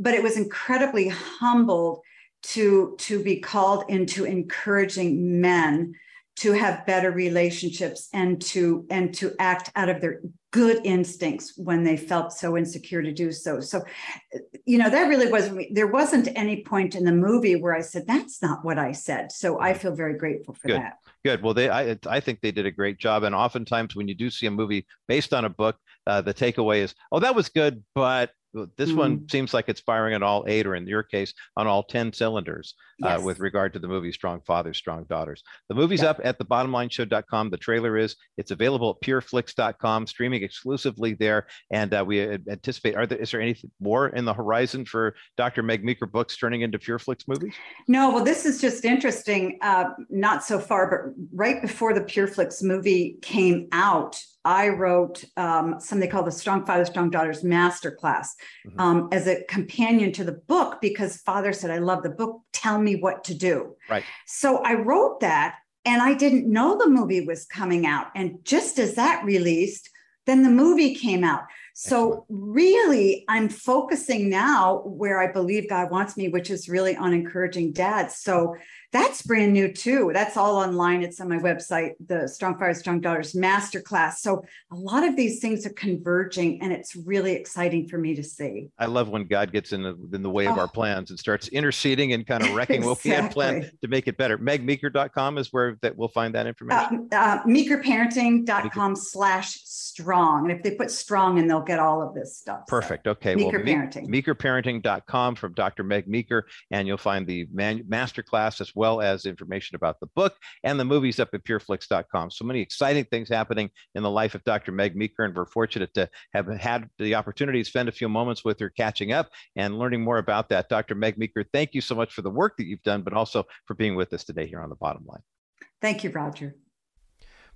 but it was incredibly humbled to be called into encouraging men to have better relationships and to act out of their good instincts when they felt so insecure to do so. So, you know, that really wasn't, there wasn't any point in the movie where I said, that's not what I said. So I feel very grateful for that. Good. Well, I think they did a great job. And oftentimes when you do see a movie based on a book, the takeaway is, oh, that was good, but this one seems like it's firing on all 8, or in your case, on all 10 cylinders, with regard to the movie Strong Fathers, Strong Daughters. The movie's up at TheBottomLineShow.com. The trailer is. It's available at pureflix.com, streaming exclusively there. And we anticipate, is there anything more in the horizon for Dr. Meg Meeker books turning into Pure Flix movies? No, well, this is just interesting. Not so far, but right before the Pure Flix movie came out, I wrote something called the Strong Fathers, Strong Daughters Masterclass as a companion to the book, because Father said, I love the book, tell me what to do. Right. So I wrote that, and I didn't know the movie was coming out. And just as that released, then the movie came out. So really, I'm focusing now where I believe God wants me, which is really on encouraging dads. So that's brand new too. That's all online. It's on my website, the Strong Fathers, Strong Daughters Masterclass. So a lot of these things are converging, and it's really exciting for me to see. I love when God gets in the way of our plans and starts interceding and kind of wrecking what we had planned to make it better. MegMeeker.com is where that we'll find that information. MeekerParenting.com/strong. And if they put strong in, they'll get all of this stuff. Perfect. So. Okay. Meeker Parenting. MeekerParenting.com from Dr. Meg Meeker, and you'll find the masterclass as well as information about the book and the movies up at pureflix.com. So many exciting things happening in the life of Dr. Meg Meeker, and we're fortunate to have had the opportunity to spend a few moments with her, catching up and learning more about that. Dr. Meg Meeker, thank you so much for the work that you've done, but also for being with us today here on The Bottom Line. Thank you, Roger.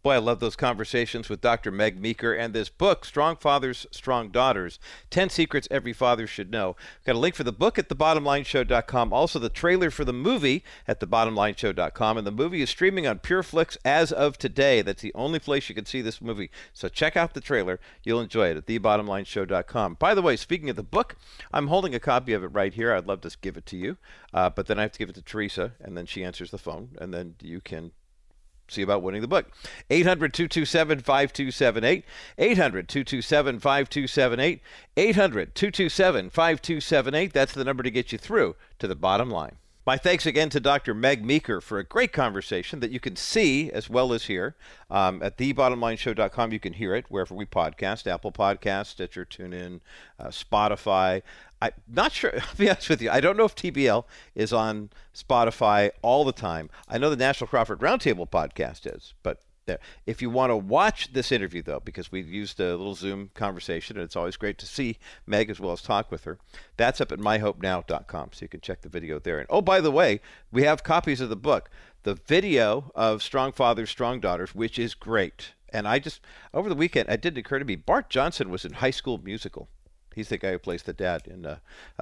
Boy, I love those conversations with Dr. Meg Meeker and this book, Strong Fathers, Strong Daughters, 10 Secrets Every Father Should Know. We've got a link for the book at thebottomlineshow.com, also the trailer for the movie at thebottomlineshow.com, and the movie is streaming on PureFlix as of today. That's the only place you can see this movie. So check out the trailer. You'll enjoy it at thebottomlineshow.com. By the way, speaking of the book, I'm holding a copy of it right here. I'd love to give it to you, but then I have to give it to Teresa, and then she answers the phone, and then you can see about winning the book. 800-227-5278, 800-227-5278, 800-227-5278. That's the number to get you through to the bottom line. My thanks again to Dr. Meg Meeker for a great conversation that you can see as well as hear at thebottomlineshow.com. You can hear it wherever we podcast, Apple Podcasts, Stitcher, TuneIn, Spotify. I'm not sure, I'll be honest with you, I don't know if TBL is on Spotify all the time. I know the National Crawford Roundtable podcast is, but there. If you want to watch this interview, though, because we've used a little Zoom conversation, and it's always great to see Meg as well as talk with her, that's up at myhopenow.com, so you can check the video there. And oh, by the way, we have copies of the book, the video of Strong Fathers, Strong Daughters, which is great. And I just, over the weekend, it didn't occur to me, Bart Johnson was in High School Musical. He's the guy who plays the dad in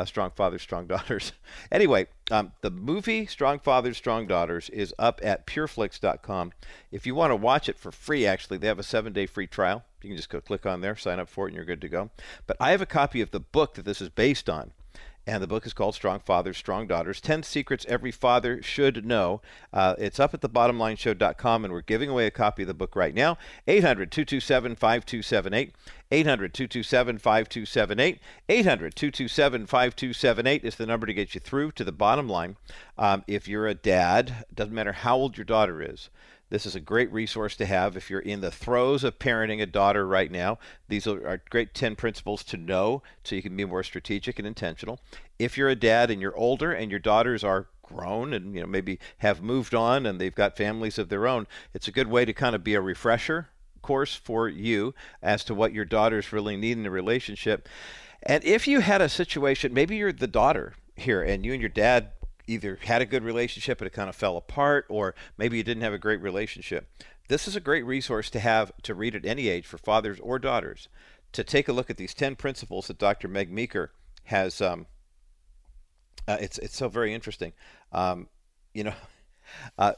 Strong Fathers, Strong Daughters. Anyway, the movie Strong Fathers, Strong Daughters is up at pureflix.com. If you want to watch it for free, actually, they have a 7-day free trial. You can just go click on there, sign up for it, and you're good to go. But I have a copy of the book that this is based on. And the book is called Strong Fathers, Strong Daughters, 10 Secrets Every Father Should Know. It's up at thebottomlineshow.com, and we're giving away a copy of the book right now. 800-227-5278. 800-227-5278. 800-227-5278 is the number to get you through to the bottom line. If you're a dad, doesn't matter how old your daughter is, this is a great resource to have if you're in the throes of parenting a daughter right now. These are great 10 principles to know so you can be more strategic and intentional. If you're a dad and you're older and your daughters are grown and, you know, maybe have moved on and they've got families of their own, it's a good way to kind of be a refresher course for you as to what your daughters really need in a relationship. And if you had a situation, maybe you're the daughter here and you and your dad either had a good relationship and it kind of fell apart, or maybe you didn't have a great relationship. This is a great resource to have, to read at any age for fathers or daughters, to take a look at these 10 principles that Dr. Meg Meeker has. It's so very interesting. You know,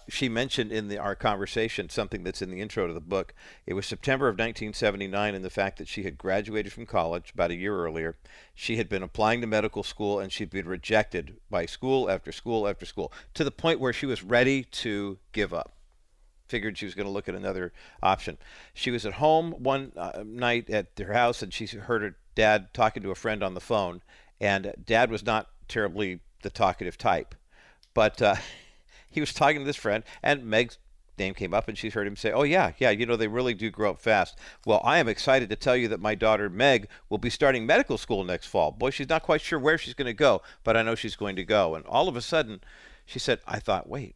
She mentioned in our conversation something that's in the intro to the book. It was September of 1979, and the fact that she had graduated from college about a year earlier. She had been applying to medical school, and she'd been rejected by school after school after school, to the point where she was ready to give up. Figured she was going to look at another option. She was at home one night at her house, and she heard her dad talking to a friend on the phone, and Dad was not terribly the talkative type, but he was talking to this friend, and Meg's name came up, and she heard him say, "Oh yeah, you know, they really do grow up fast. Well, I am excited to tell you that my daughter Meg will be starting medical school next fall. Boy, she's not quite sure where she's going to go, but I know she's going to go." And all of a sudden, she said, "I thought, wait,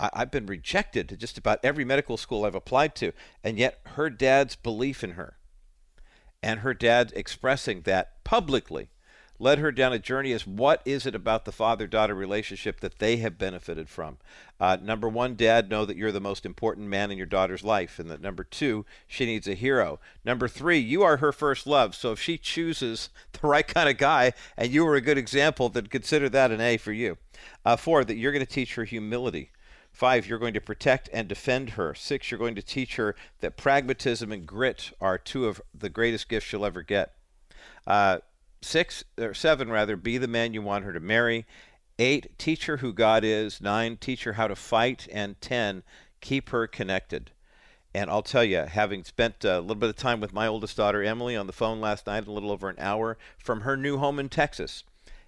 I've been rejected to just about every medical school I've applied to," and yet her dad's belief in her and her dad expressing that publicly led her down a journey as what is it about the father-daughter relationship that they have benefited from. Number one, Dad, know that you're the most important man in your daughter's life, and that number two, she needs a hero. Number three, you are her first love, so if she chooses the right kind of guy and you were a good example, then consider that an A for you. Four, that you're going to teach her humility. Five, you're going to protect and defend her. Six, you're going to teach her that pragmatism and grit are two of the greatest gifts she'll ever get. Seven, be the man you want her to marry. Eight, teach her who God is. Nine, teach her how to fight. And 10, keep her connected. And I'll tell you, having spent a little bit of time with my oldest daughter, Emily, on the phone last night, a little over an hour, from her new home in Texas,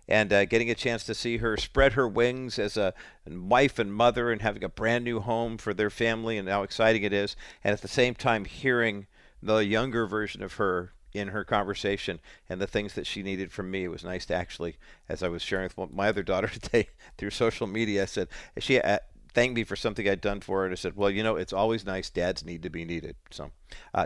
and getting a chance to see her spread her wings as a wife and mother and having a brand new home for their family and how exciting it is, and at the same time hearing the younger version of her in her conversation and the things that she needed from me. It was nice to actually, as I was sharing with my other daughter today through social media, I said, she thanked me for something I'd done for her, and I said, well, you know, it's always nice, dads need to be needed. So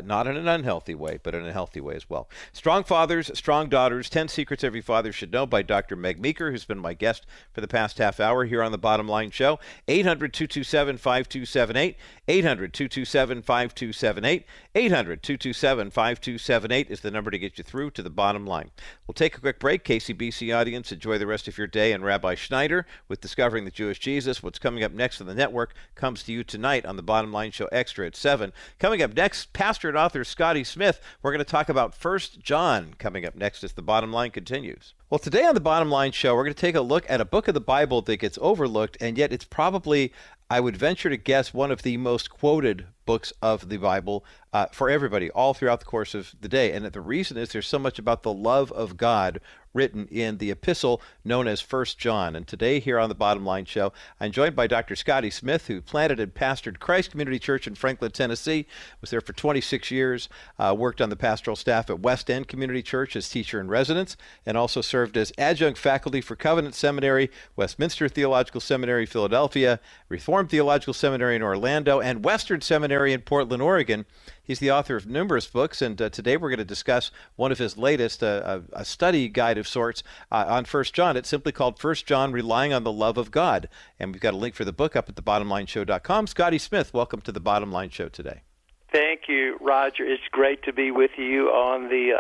not in an unhealthy way, but in a healthy way as well. Strong Fathers, Strong Daughters, 10 Secrets Every Father Should Know by Dr. Meg Meeker, who's been my guest for the past half hour here on The Bottom Line Show. 800-227-5278, 800-227-5278, 800-227-5278 is the number to get you through to the bottom line. We'll take a quick break. KCBC audience, enjoy the rest of your day. And Rabbi Schneider with Discovering the Jewish Jesus. What's coming up next on the network comes to you tonight on The Bottom Line Show Extra at 7. Coming up next, pastor and author Scotty Smith. We're going to talk about 1 John coming up next as The Bottom Line continues. Well, today on The Bottom Line Show, we're going to take a look at a book of the Bible that gets overlooked, and yet it's probably, I would venture to guess, one of the most quoted books of the Bible for everybody all throughout the course of the day. And the reason is there's so much about the love of God written in the epistle known as 1 John. And today here on The Bottom Line Show, I'm joined by Dr. Scotty Smith, who planted and pastored Christ Community Church in Franklin, Tennessee, was there for 26 years, worked on the pastoral staff at West End Community Church as teacher-in-residence, and also served as adjunct faculty for Covenant Seminary, Westminster Theological Seminary, Philadelphia, Reformed Theological Seminary in Orlando, and Western Seminary in Portland, Oregon. He's the author of numerous books, and today we're going to discuss one of his latest, a study guide of sorts on 1 John. It's simply called 1 John, Relying on the Love of God. And we've got a link for the book up at TheBottomLineShow.com. Scotty Smith, welcome to The Bottom Line Show today. Thank you, Roger. It's great to be with you on the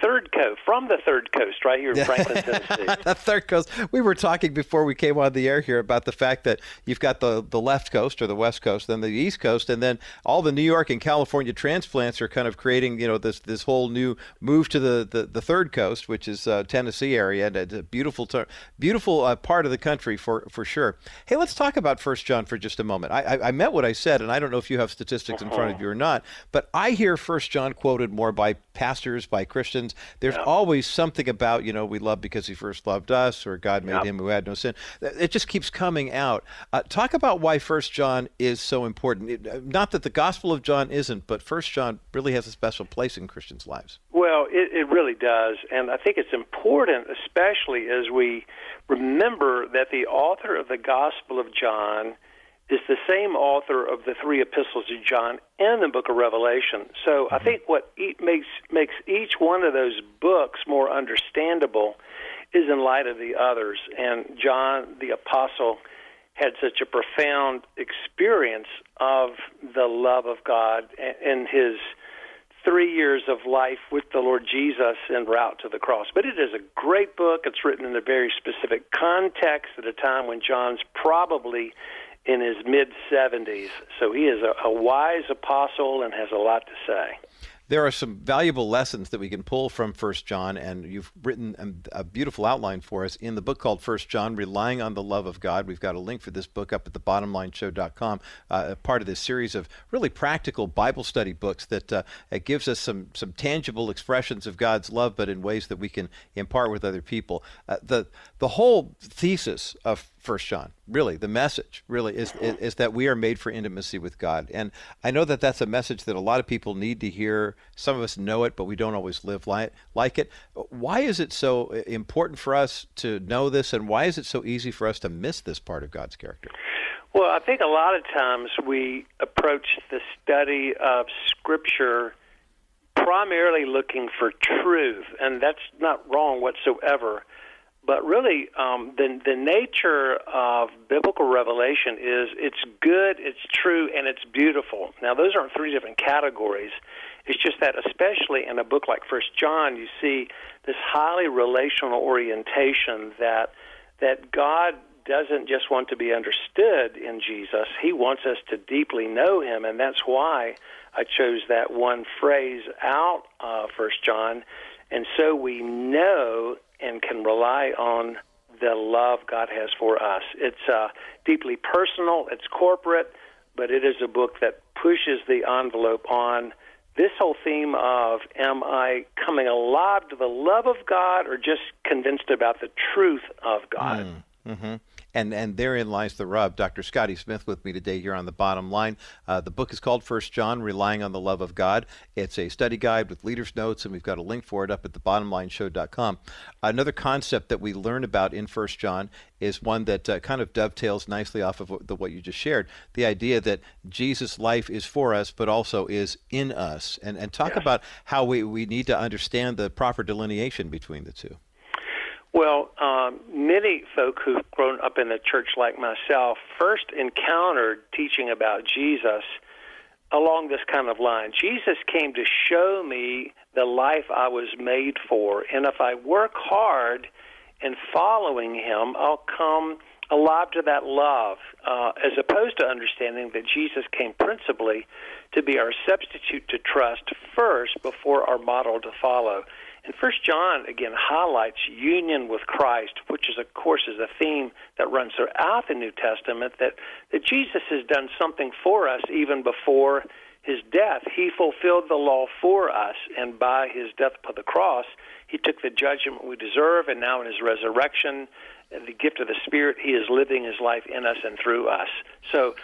third coast, from the third coast, right here in Franklin, Tennessee. The third coast. We were talking before we came on the air here about the fact that you've got the left coast or the west coast, then the east coast, and then all the New York and California transplants are kind of creating, you know, this whole new move to the third coast, which is Tennessee area, and it's a beautiful part of the country for sure. Hey, let's talk about 1 John for just a moment. I meant what I said, and I don't know if you have statistics in front of you or not. But I hear 1 John quoted more by pastors, by Christians. There's always something about, you know, we love because he first loved us, or God made him who had no sin. It just keeps coming out. Talk about why 1 John is so important. Not that the Gospel of John isn't, but 1 John really has a special place in Christians' lives. Well, it really does. And I think it's important, especially as we remember that the author of the Gospel of John is the same author of the three epistles of John and the book of Revelation. So I think what makes each one of those books more understandable is in light of the others. And John the Apostle had such a profound experience of the love of God in his 3 years of life with the Lord Jesus en route to the cross. But it is a great book. It's written in a very specific context at a time when John's probably in his mid-70s, so he is a wise apostle and has a lot to say. There are some valuable lessons that we can pull from 1 John, and you've written a beautiful outline for us in the book called 1 John, Relying on the Love of God. We've got a link for this book up at TheBottomLineShow.com, part of this series of really practical Bible study books that it gives us some tangible expressions of God's love, but in ways that we can impart with other people. The whole thesis of 1 John, really, the message, really, is that we are made for intimacy with God. And I know that that's a message that a lot of people need to hear. Some of us know it, but we don't always live like it. Why is it so important for us to know this, and why is it so easy for us to miss this part of God's character? Well, I think a lot of times we approach the study of Scripture primarily looking for truth, and that's not wrong whatsoever. But really, the nature of biblical revelation is it's good, it's true, and it's beautiful. Now, those aren't three different categories. It's just that especially in a book like 1 John, you see this highly relational orientation that God doesn't just want to be understood in Jesus. He wants us to deeply know him, and that's why I chose that one phrase out of 1 John. And so we know and can rely on the love God has for us. It's deeply personal, it's corporate, but it is a book that pushes the envelope on this whole theme of, am I coming alive to the love of God or just convinced about the truth of God? Mm-hmm. And therein lies the rub. Dr. Scotty Smith with me today here on The Bottom Line. The book is called 1 John, Relying on the Love of God. It's a study guide with leader's notes, and we've got a link for it up at thebottomlineshow.com. Another concept that we learn about in 1 John is one that kind of dovetails nicely off of what you just shared, the idea that Jesus' life is for us, but also is in us. And talk about how we need to understand the proper delineation between the two. Well, many folk who've grown up in the church like myself first encountered teaching about Jesus along this kind of line. Jesus came to show me the life I was made for, and if I work hard in following him, I'll come alive to that love, as opposed to understanding that Jesus came principally to be our substitute to trust first before our model to follow. And 1 John, again, highlights union with Christ, which is, of course, is a theme that runs throughout the New Testament, that Jesus has done something for us even before his death. He fulfilled the law for us, and by his death upon the cross, he took the judgment we deserve, and now in his resurrection, the gift of the Spirit, he is living his life in us and through us. So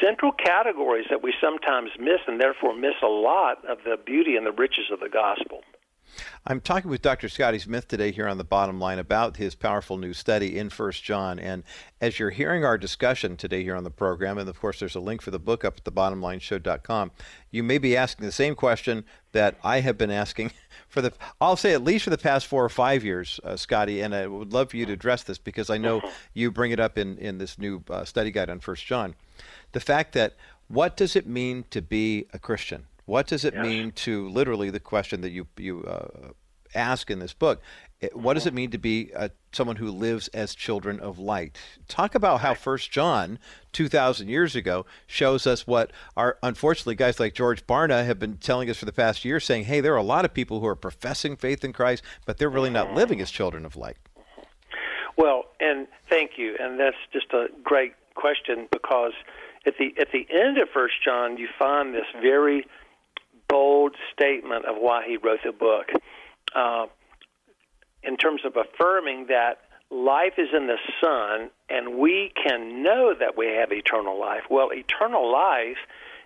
central categories that we sometimes miss, and therefore miss a lot of the beauty and the riches of the gospel. I'm talking with Dr. Scotty Smith today here on The Bottom Line about his powerful new study in 1 John. And as you're hearing our discussion today here on the program, and of course there's a link for the book up at thebottomlineshow.com, you may be asking the same question that I have been asking for I'll say at least for the past 4 or 5 years, Scotty, and I would love for you to address this because I know you bring it up in this new study guide on 1 John. The fact that what does it mean to be a Christian? What does it mean to, literally the question that you ask in this book, what does it mean to be someone who lives as children of light? Talk about how 1 John 2,000 years ago shows us what our, unfortunately, guys like George Barna have been telling us for the past year, saying, hey, there are a lot of people who are professing faith in Christ, but they're really not living as children of light. Well, and thank you. And that's just a great question because at the end of 1 John, you find this very bold statement of why he wrote the book in terms of affirming that life is in the Son and we can know that we have eternal life. Well, eternal life,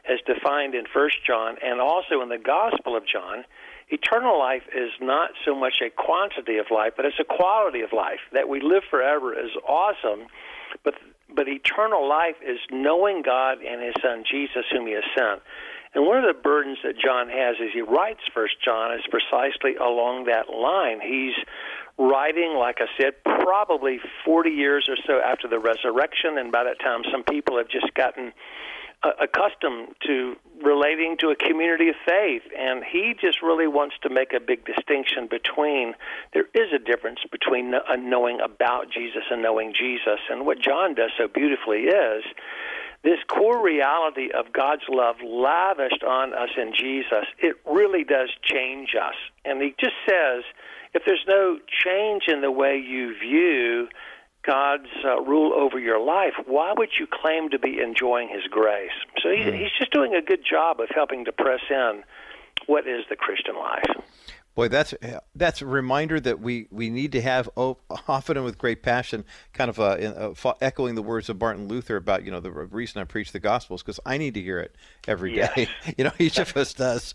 as defined in 1 John and also in the Gospel of John, eternal life is not so much a quantity of life, but it's a quality of life. That we live forever is awesome, but eternal life is knowing God and his Son Jesus, whom he has sent. And one of the burdens that John has as he writes 1 John is precisely along that line. He's writing, like I said, probably 40 years or so after the resurrection, and by that time some people have just gotten accustomed to relating to a community of faith, and he just really wants to make a big distinction between, there is a difference between knowing about Jesus and knowing Jesus. And what John does so beautifully is this core reality of God's love lavished on us in Jesus, it really does change us. And he just says, if there's no change in the way you view God's rule over your life, why would you claim to be enjoying his grace? So he's just doing a good job of helping to press in what is the Christian life. Boy, that's a reminder that we need to have often and with great passion, kind of echoing the words of Martin Luther about, you know, the reason I preach the Gospels, because I need to hear it every day. You know, each of us does.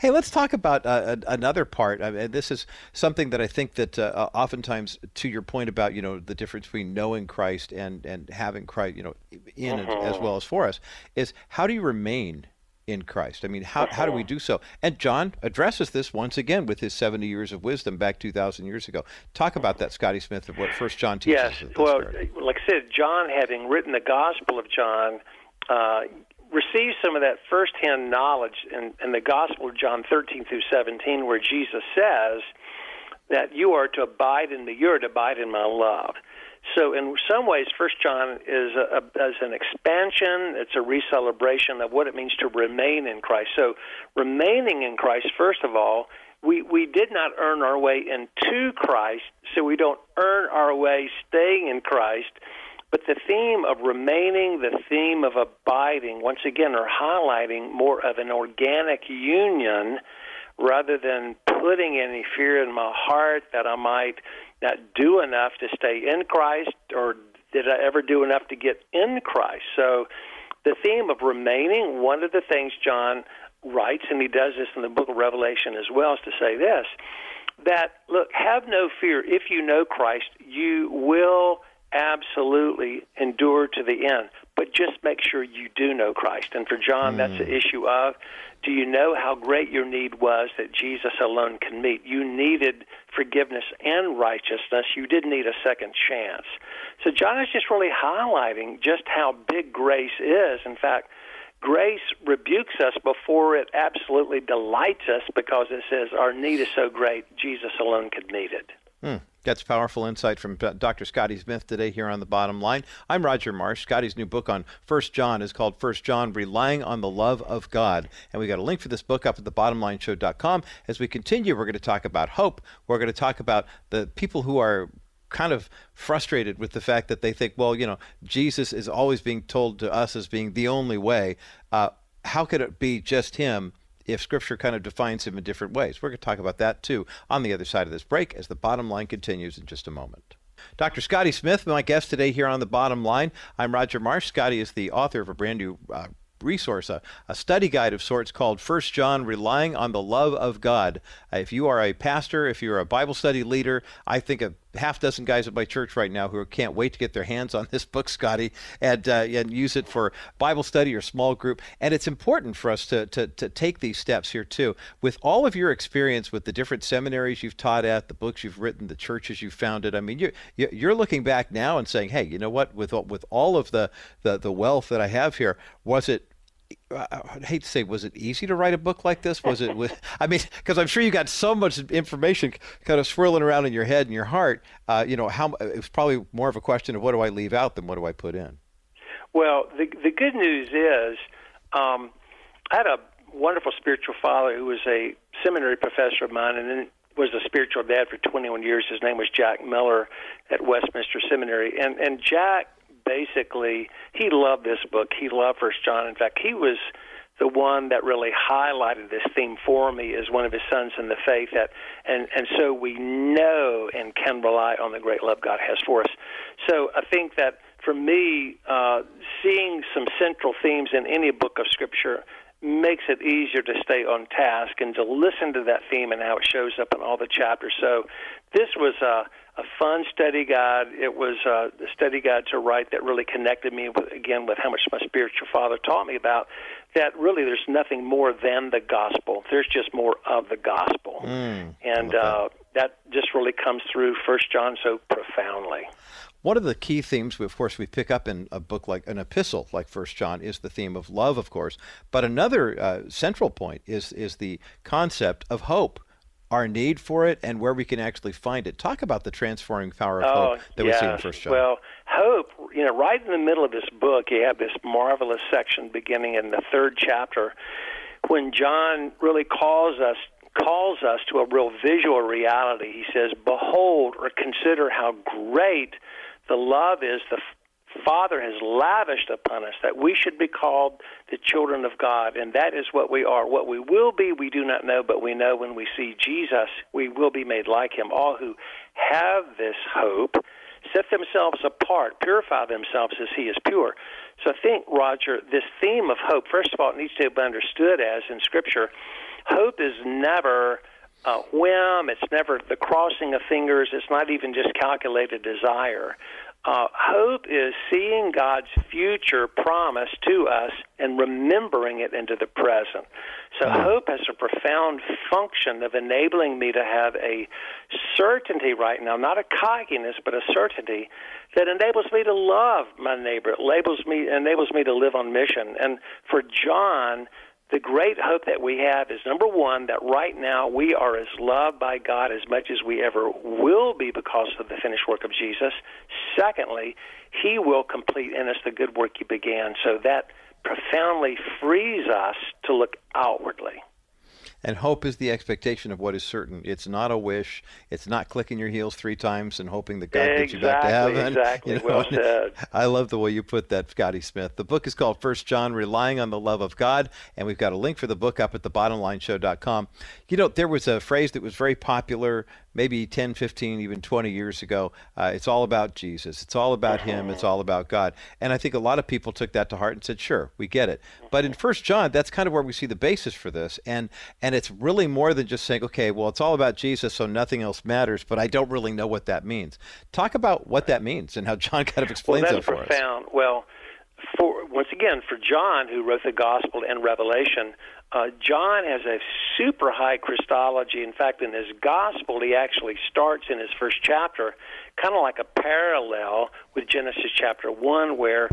Hey, let's talk about another part. I mean, this is something that I think that oftentimes, to your point about, you know, the difference between knowing Christ and having Christ, you know, in as well as for us, is how do you remain in Christ? I mean, how do we do so? And John addresses this once again with his 70 years of wisdom back 2,000 years ago. Talk about that, Scotty Smith, of what 1 John teaches. Yes, well, like I said, John, having written the Gospel of John, received some of that firsthand knowledge in the Gospel of John 13 through 17, where Jesus says that you are to abide in me, you're to abide in my love. So in some ways, 1 John is an expansion. It's a re-celebration of what it means to remain in Christ. So remaining in Christ, first of all, we did not earn our way into Christ, so we don't earn our way staying in Christ. But the theme of remaining, the theme of abiding, once again, are highlighting more of an organic union rather than putting any fear in my heart that I might not do enough to stay in Christ, or did I ever do enough to get in Christ? So the theme of remaining, one of the things John writes, and he does this in the book of Revelation as well, is to say this, that, look, have no fear. If you know Christ, you will absolutely endure to the end, but just make sure you do know Christ. And for John, that's the issue of, do you know how great your need was that Jesus alone can meet? You needed forgiveness and righteousness. You didn't need a second chance. So John is just really highlighting just how big grace is. In fact, grace rebukes us before it absolutely delights us, because it says our need is so great, Jesus alone could meet it. That's powerful insight from Dr. Scotty Smith today here on The Bottom Line. I'm Roger Marsh. Scotty's new book on 1 John is called 1 John, Relying on the Love of God. And we got a link for this book up at TheBottomLineShow.com. As we continue, we're going to talk about hope. We're going to talk about the people who are kind of frustrated with the fact that they think, well, you know, Jesus is always being told to us as being the only way. How could it be just him if Scripture kind of defines him in different ways? We're going to talk about that, too, on the other side of this break as The Bottom Line continues in just a moment. Dr. Scotty Smith, my guest today here on The Bottom Line. I'm Roger Marsh. Scotty is the author of a brand new resource, a study guide of sorts called 1 John, Relying on the Love of God. If you are a pastor, if you're a Bible study leader, I think a half dozen guys at my church right now who can't wait to get their hands on this book, Scotty, and use it for Bible study or small group. And it's important for us to take these steps here too. With all of your experience with the different seminaries you've taught at, the books you've written, the churches you've founded, I mean, you're looking back now and saying, hey, you know what, with all of the wealth that I have here, was it, I hate to say, was it easy to write a book like this? I mean, because I'm sure you got so much information kind of swirling around in your head and your heart. You know, it was probably more of a question of what do I leave out than what do I put in? Well, the good news is I had a wonderful spiritual father who was a seminary professor of mine, and then was a spiritual dad for 21 years. His name was Jack Miller at Westminster Seminary, and Jack, basically, he loved this book. He loved 1 John. In fact, he was the one that really highlighted this theme for me as one of his sons in the faith. And so we know and can rely on the great love God has for us. So I think that for me, seeing some central themes in any book of Scripture makes it easier to stay on task and to listen to that theme and how it shows up in all the chapters. So this was a fun study guide. It was the study guide to write that really connected me, with how much my spiritual father taught me about, that really there's nothing more than the gospel. There's just more of the gospel. And that just really comes through 1 John so profoundly. One of the key themes, of course, we pick up in a book like an epistle like 1 John is the theme of love, of course. But another central point is the concept of hope, our need for it, and where we can actually find it. Talk about the transforming power of hope that we see in 1 John. Well, hope, you know, right in the middle of this book, you have this marvelous section beginning in the third chapter when John really calls us to a real visual reality. He says, behold or consider how great the love is the Father has lavished upon us, that we should be called the children of God, and that is what we are. What we will be, we do not know, but we know when we see Jesus, we will be made like him. All who have this hope set themselves apart, purify themselves as he is pure. So I think, Roger, this theme of hope, first of all, it needs to be understood as in Scripture, hope is never a whim. It's never the crossing of fingers. It's not even just calculated desire. Hope is seeing God's future promise to us and remembering it into the present. So hope has a profound function of enabling me to have a certainty right now, not a cockiness, but a certainty that enables me to love my neighbor. It enables me to live on mission. And for John, the great hope that we have is, number one, that right now we are as loved by God as much as we ever will be because of the finished work of Jesus. Secondly, he will complete in us the good work he began. So that profoundly frees us to look outwardly. And hope is the expectation of what is certain. It's not a wish. It's not clicking your heels 3 times and hoping that God gets you back to heaven. Exactly. You know, well said. I love the way you put that, Scotty Smith. The book is called 1 John, Relying on the Love of God, and we've got a link for the book up at TheBottomLineShow.com. You know, there was a phrase that was very popular maybe 10, 15, even 20 years ago. It's all about Jesus. It's all about him. It's all about God. And I think a lot of people took that to heart and said, sure, we get it. But in 1 John, that's kind of where we see the basis for this. And it's really more than just saying, okay, well, it's all about Jesus, so nothing else matters, but I don't really know what that means. Talk about what that means and how John kind of explains it for us. Well, that's profound. Well, once again, for John, who wrote the Gospel and Revelation, John has a super high Christology. In fact, in his Gospel, he actually starts in his first chapter kind of like a parallel with Genesis chapter 1 where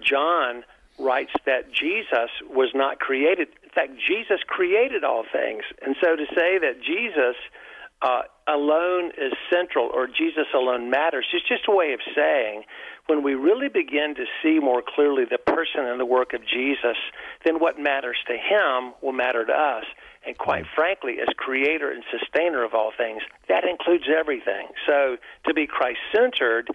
John writes that Jesus was not created. In fact, Jesus created all things. And so to say that Jesus alone is central or Jesus alone matters, it's just a way of saying when we really begin to see more clearly the person and the work of Jesus, then what matters to him will matter to us. And quite frankly, as creator and sustainer of all things, that includes everything. So to be Christ-centered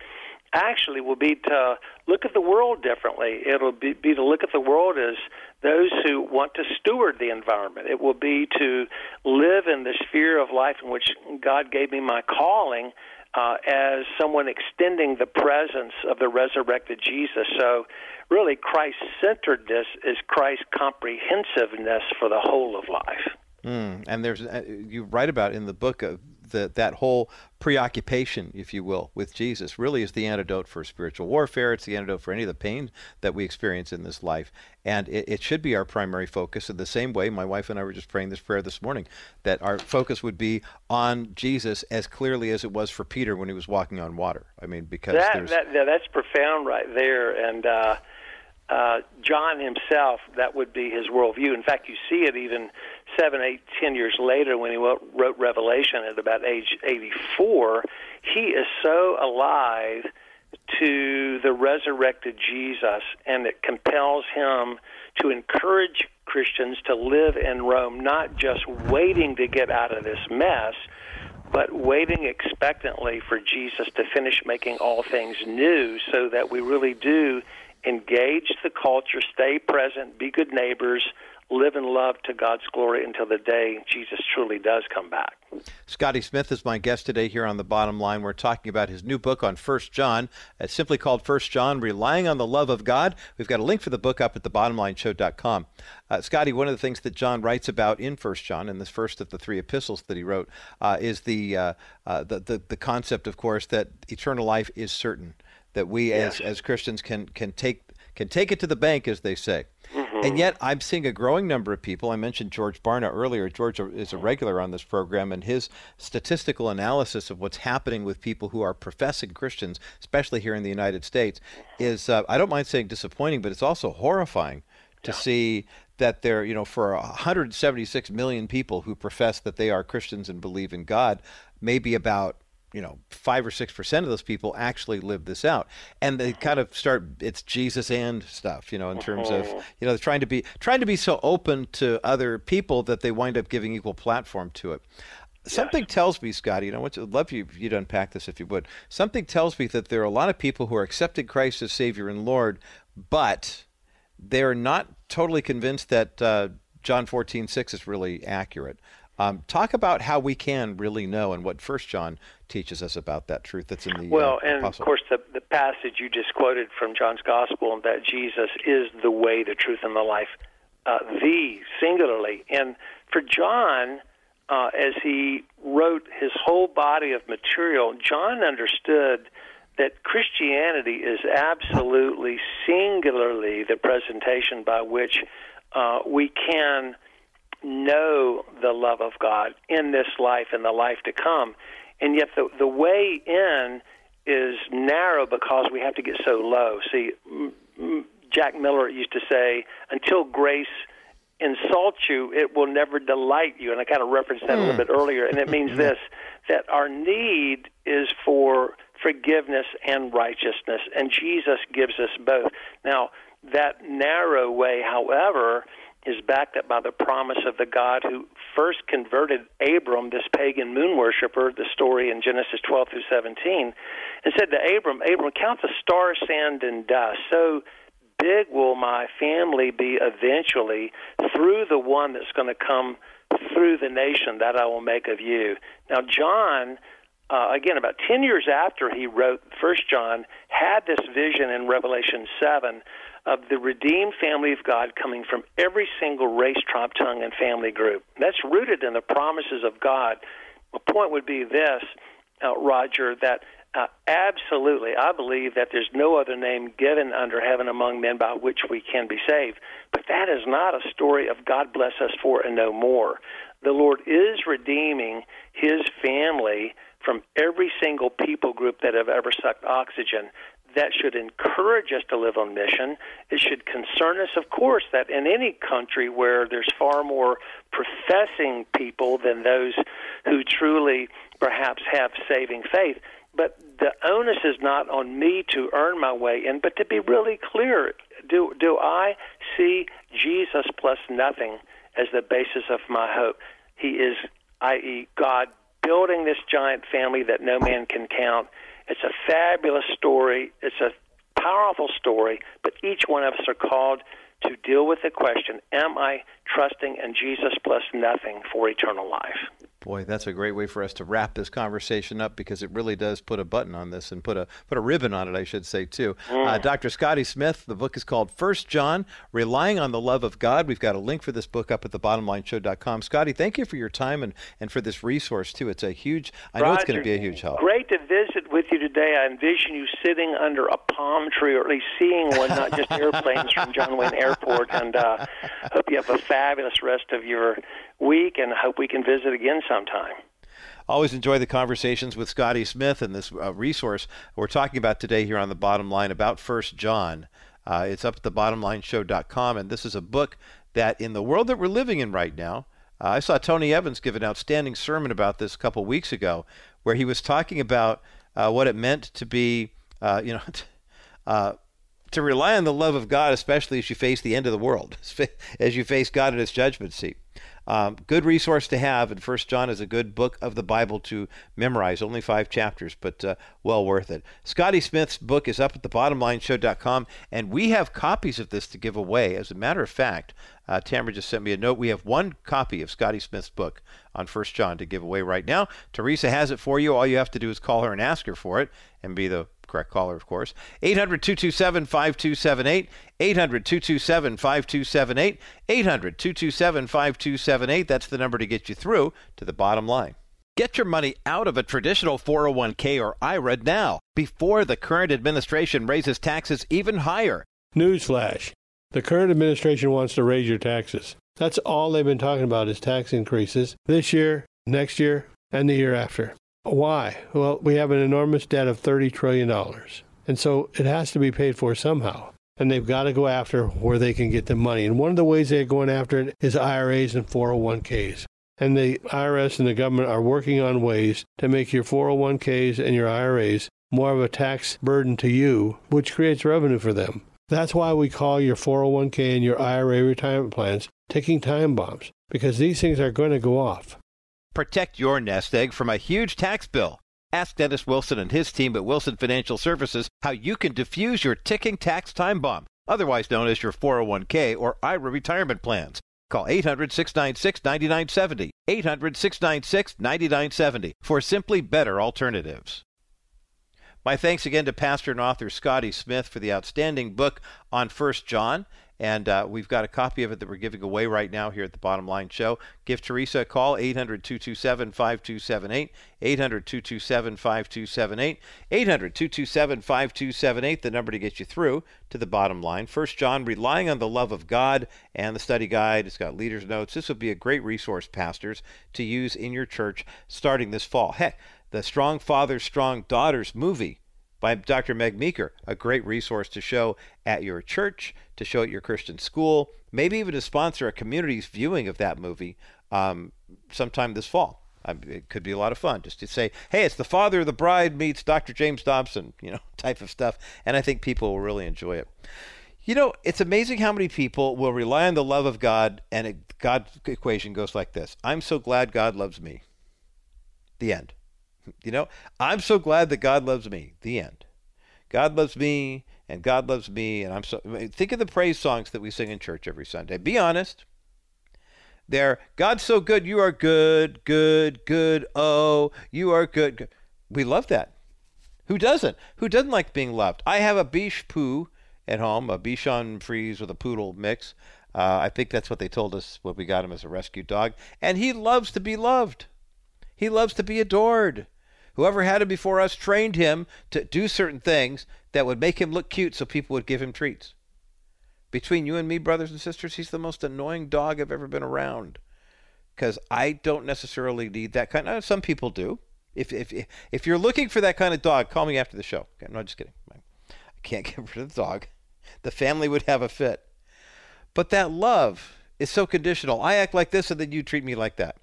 actually will be to look at the world differently. It'll be to look at the world as those who want to steward the environment. It will be to live in the sphere of life in which God gave me my calling as someone extending the presence of the resurrected Jesus. So really Christ-centeredness is Christ's comprehensiveness for the whole of life. And there's you write about in the book of that whole preoccupation, if you will, with Jesus really is the antidote for spiritual warfare. It's the antidote for any of the pain that we experience in this life. And it should be our primary focus. In the same way, my wife and I were just praying this prayer this morning, that our focus would be on Jesus as clearly as it was for Peter when he was walking on water. I mean, because that's profound right there. And John himself, that would be his worldview. In fact, you see it even 7, 8, 10 years later when he wrote Revelation at about age 84. He is so alive to the resurrected Jesus, and it compels him to encourage Christians to live in Rome, not just waiting to get out of this mess, but waiting expectantly for Jesus to finish making all things new so that we really do engage the culture, stay present, be good neighbors, live in love to God's glory until the day Jesus truly does come back. Scotty Smith is my guest today here on The Bottom Line. We're talking about his new book on 1 John. It's simply called 1 John, Relying on the Love of God. We've got a link for the book up at thebottomlineshow.com. Scotty, one of the things that John writes about in 1 John, in this first of the 3 epistles that he wrote, is the concept, of course, that eternal life is certain. That we as Christians can take can take it to the bank, as they say. Mm-hmm. And yet I'm seeing a growing number of people. I mentioned George Barna earlier. George is a regular on this program, and his statistical analysis of what's happening with people who are professing Christians, especially here in the United States, is, I don't mind saying disappointing, but it's also horrifying to see that there, you know, for 176 million people who profess that they are Christians and believe in God, maybe about, 5 or 6% of those people actually live this out, and they kind of start, it's Jesus and stuff, in terms of, trying to be so open to other people that they wind up giving equal platform to it. Something tells me, Scotty, I'd love you to unpack this if you would. Something tells me that there are a lot of people who are accepting Christ as Savior and Lord, but they're not totally convinced that John 14:6 is really accurate. Talk about how we can really know and what 1 John teaches us about that truth that's in the Well, and apostle. Of course, the passage you just quoted from John's Gospel, that Jesus is the way, the truth, and the life, the singularly. And for John, as he wrote his whole body of material, John understood that Christianity is absolutely singularly the presentation by which we can know the love of God in this life and the life to come. And yet the way in is narrow because we have to get so low. See, Jack Miller used to say, until grace insults you, it will never delight you. And I kind of referenced that a little bit earlier. And it means this, that our need is for forgiveness and righteousness, and Jesus gives us both. Now, that narrow way, however, is backed up by the promise of the God who first converted Abram, this pagan moon worshiper, the story in Genesis 12 through 17, and said to Abram, Abram, count the stars, sand, and dust. So big will my family be eventually through the one that's going to come through the nation that I will make of you. Now, John, again, about 10 years after he wrote 1 John, had this vision in Revelation 7 of the redeemed family of God coming from every single race, tribe, tongue, and family group. That's rooted in the promises of God. My point would be this, Roger, that absolutely, I believe that there's no other name given under heaven among men by which we can be saved. But that is not a story of God bless us for and no more. The Lord is redeeming his family from every single people group that have ever sucked oxygen. That should encourage us to live on mission. It should concern us, of course, that in any country where there's far more professing people than those who truly perhaps have saving faith. But the onus is not on me to earn my way in, but to be really clear, do I see Jesus plus nothing as the basis of my hope? He is, i.e., God, building this giant family that no man can count. It's a fabulous story. It's a powerful story, but each one of us are called to deal with the question, am I trusting in Jesus plus nothing for eternal life? Boy, that's a great way for us to wrap this conversation up, because it really does put a button on this and put a ribbon on it, I should say, too. Dr. Scotty Smith, the book is called 1 John, Relying on the Love of God. We've got a link for this book up at TheBottomLineShow.com. Scotty, thank you for your time and for this resource, too. It's a huge, Roger, I know it's going to be a huge help. Great to visit with you today. I envision you sitting under a palm tree, or at least seeing one, not just airplanes from John Wayne Airport. And hope you have a fabulous rest of your week, and I hope we can visit again sometime. Always enjoy the conversations with Scotty Smith and this resource we're talking about today here on The Bottom Line about 1 John. It's up at thebottomlineshow.com, and this is a book that in the world that we're living in right now, I saw Tony Evans give an outstanding sermon about this a couple weeks ago, where he was talking about what it meant to be, to rely on the love of God, especially as you face the end of the world, as you face God at his judgment seat. Good resource to have, and 1 John is a good book of the Bible to memorize. Only 5 chapters, but well worth it. Scotty Smith's book is up at thebottomlineshow.com, and we have copies of this to give away. As a matter of fact, Tamara just sent me a note. We have one copy of Scotty Smith's book on 1 John to give away right now. Teresa has it for you. All you have to do is call her and ask her for it, and be the correct caller, of course. 800-227-5278, 800-227-5278, 800-227-5278. That's the number to get you through to The Bottom Line. Get your money out of a traditional 401k or IRA now, before the current administration raises taxes even higher. Newsflash. The current administration wants to raise your taxes. That's all they've been talking about is tax increases this year, next year, and the year after. Why? Well, we have an enormous debt of $30 trillion, and so it has to be paid for somehow. And they've got to go after where they can get the money. And one of the ways they're going after it is IRAs and 401ks. And the IRS and the government are working on ways to make your 401ks and your IRAs more of a tax burden to you, which creates revenue for them. That's why we call your 401k and your IRA retirement plans ticking time bombs, because these things are going to go off. Protect your nest egg from a huge tax bill. Ask Dennis Wilson and his team at Wilson Financial Services how you can defuse your ticking tax time bomb, otherwise known as your 401k or IRA retirement plans. Call 800-696-9970, 800-696-9970 for simply better alternatives. My thanks again to pastor and author Scotty Smith for the outstanding book on 1 John. And we've got a copy of it that we're giving away right now here at The Bottom Line Show. Give Teresa a call, 800-227-5278, 800-227-5278, 800-227-5278, the number to get you through to the bottom line. 1 John, Relying on the Love of God, and the study guide. It's got leaders' notes. This would be a great resource, pastors, to use in your church starting this fall. Heck, the Strong Fathers, Strong Daughters movie by Dr. Meg Meeker, a great resource to show at your church, to show at your Christian school, maybe even to sponsor a community's viewing of that movie sometime this fall. It could be a lot of fun just to say, hey, it's the father of the bride meets Dr. James Dobson, type of stuff. And I think people will really enjoy it. It's amazing how many people will rely on the love of God, and God's equation goes like this. I'm so glad God loves me. The end. I'm so glad that God loves me. The end. God loves me, and God loves me, and I'm so... Think of the praise songs that we sing in church every Sunday. Be honest. They're, God's so good, you are good, good, good, oh, you are good, good. We love that. Who doesn't? Who doesn't like being loved? I have a biche poo at home, a Bichon Frise with a poodle mix. I think that's what they told us when we got him as a rescue dog. And he loves to be loved. He loves to be adored. Whoever had him before us trained him to do certain things that would make him look cute so people would give him treats. Between you and me, brothers and sisters, he's the most annoying dog I've ever been around, because I don't necessarily need that kind. Some people do. If you're looking for that kind of dog, call me after the show. Okay, no, just kidding. I can't get rid of the dog. The family would have a fit. But that love is so conditional. I act like this and then you treat me like that.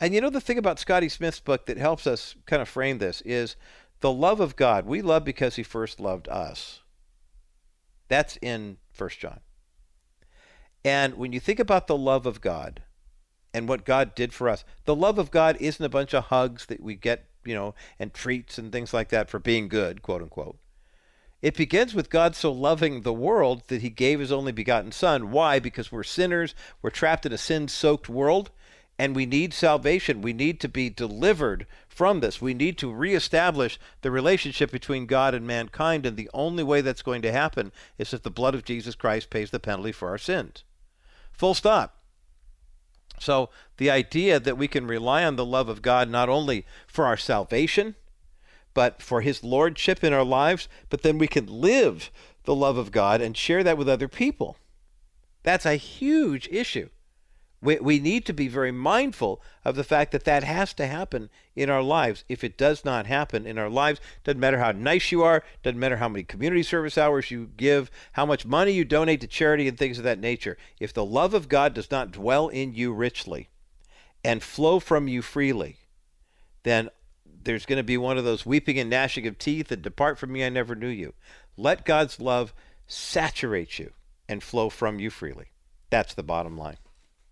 And the thing about Scotty Smith's book that helps us kind of frame this is the love of God. We love because he first loved us. That's in 1 John. And when you think about the love of God and what God did for us, the love of God isn't a bunch of hugs that we get, and treats and things like that for being good, quote unquote. It begins with God so loving the world that he gave his only begotten son. Why? Because we're sinners. We're trapped in a sin-soaked world. And we need salvation. We need to be delivered from this. We need to reestablish the relationship between God and mankind. And the only way that's going to happen is if the blood of Jesus Christ pays the penalty for our sins. Full stop. So the idea that we can rely on the love of God not only for our salvation, but for his lordship in our lives, but then we can live the love of God and share that with other people. That's a huge issue. We need to be very mindful of the fact that that has to happen in our lives. If it does not happen in our lives, doesn't matter how nice you are, doesn't matter how many community service hours you give, how much money you donate to charity and things of that nature. If the love of God does not dwell in you richly and flow from you freely, then there's going to be one of those weeping and gnashing of teeth and depart from me, I never knew you. Let God's love saturate you and flow from you freely. That's the bottom line.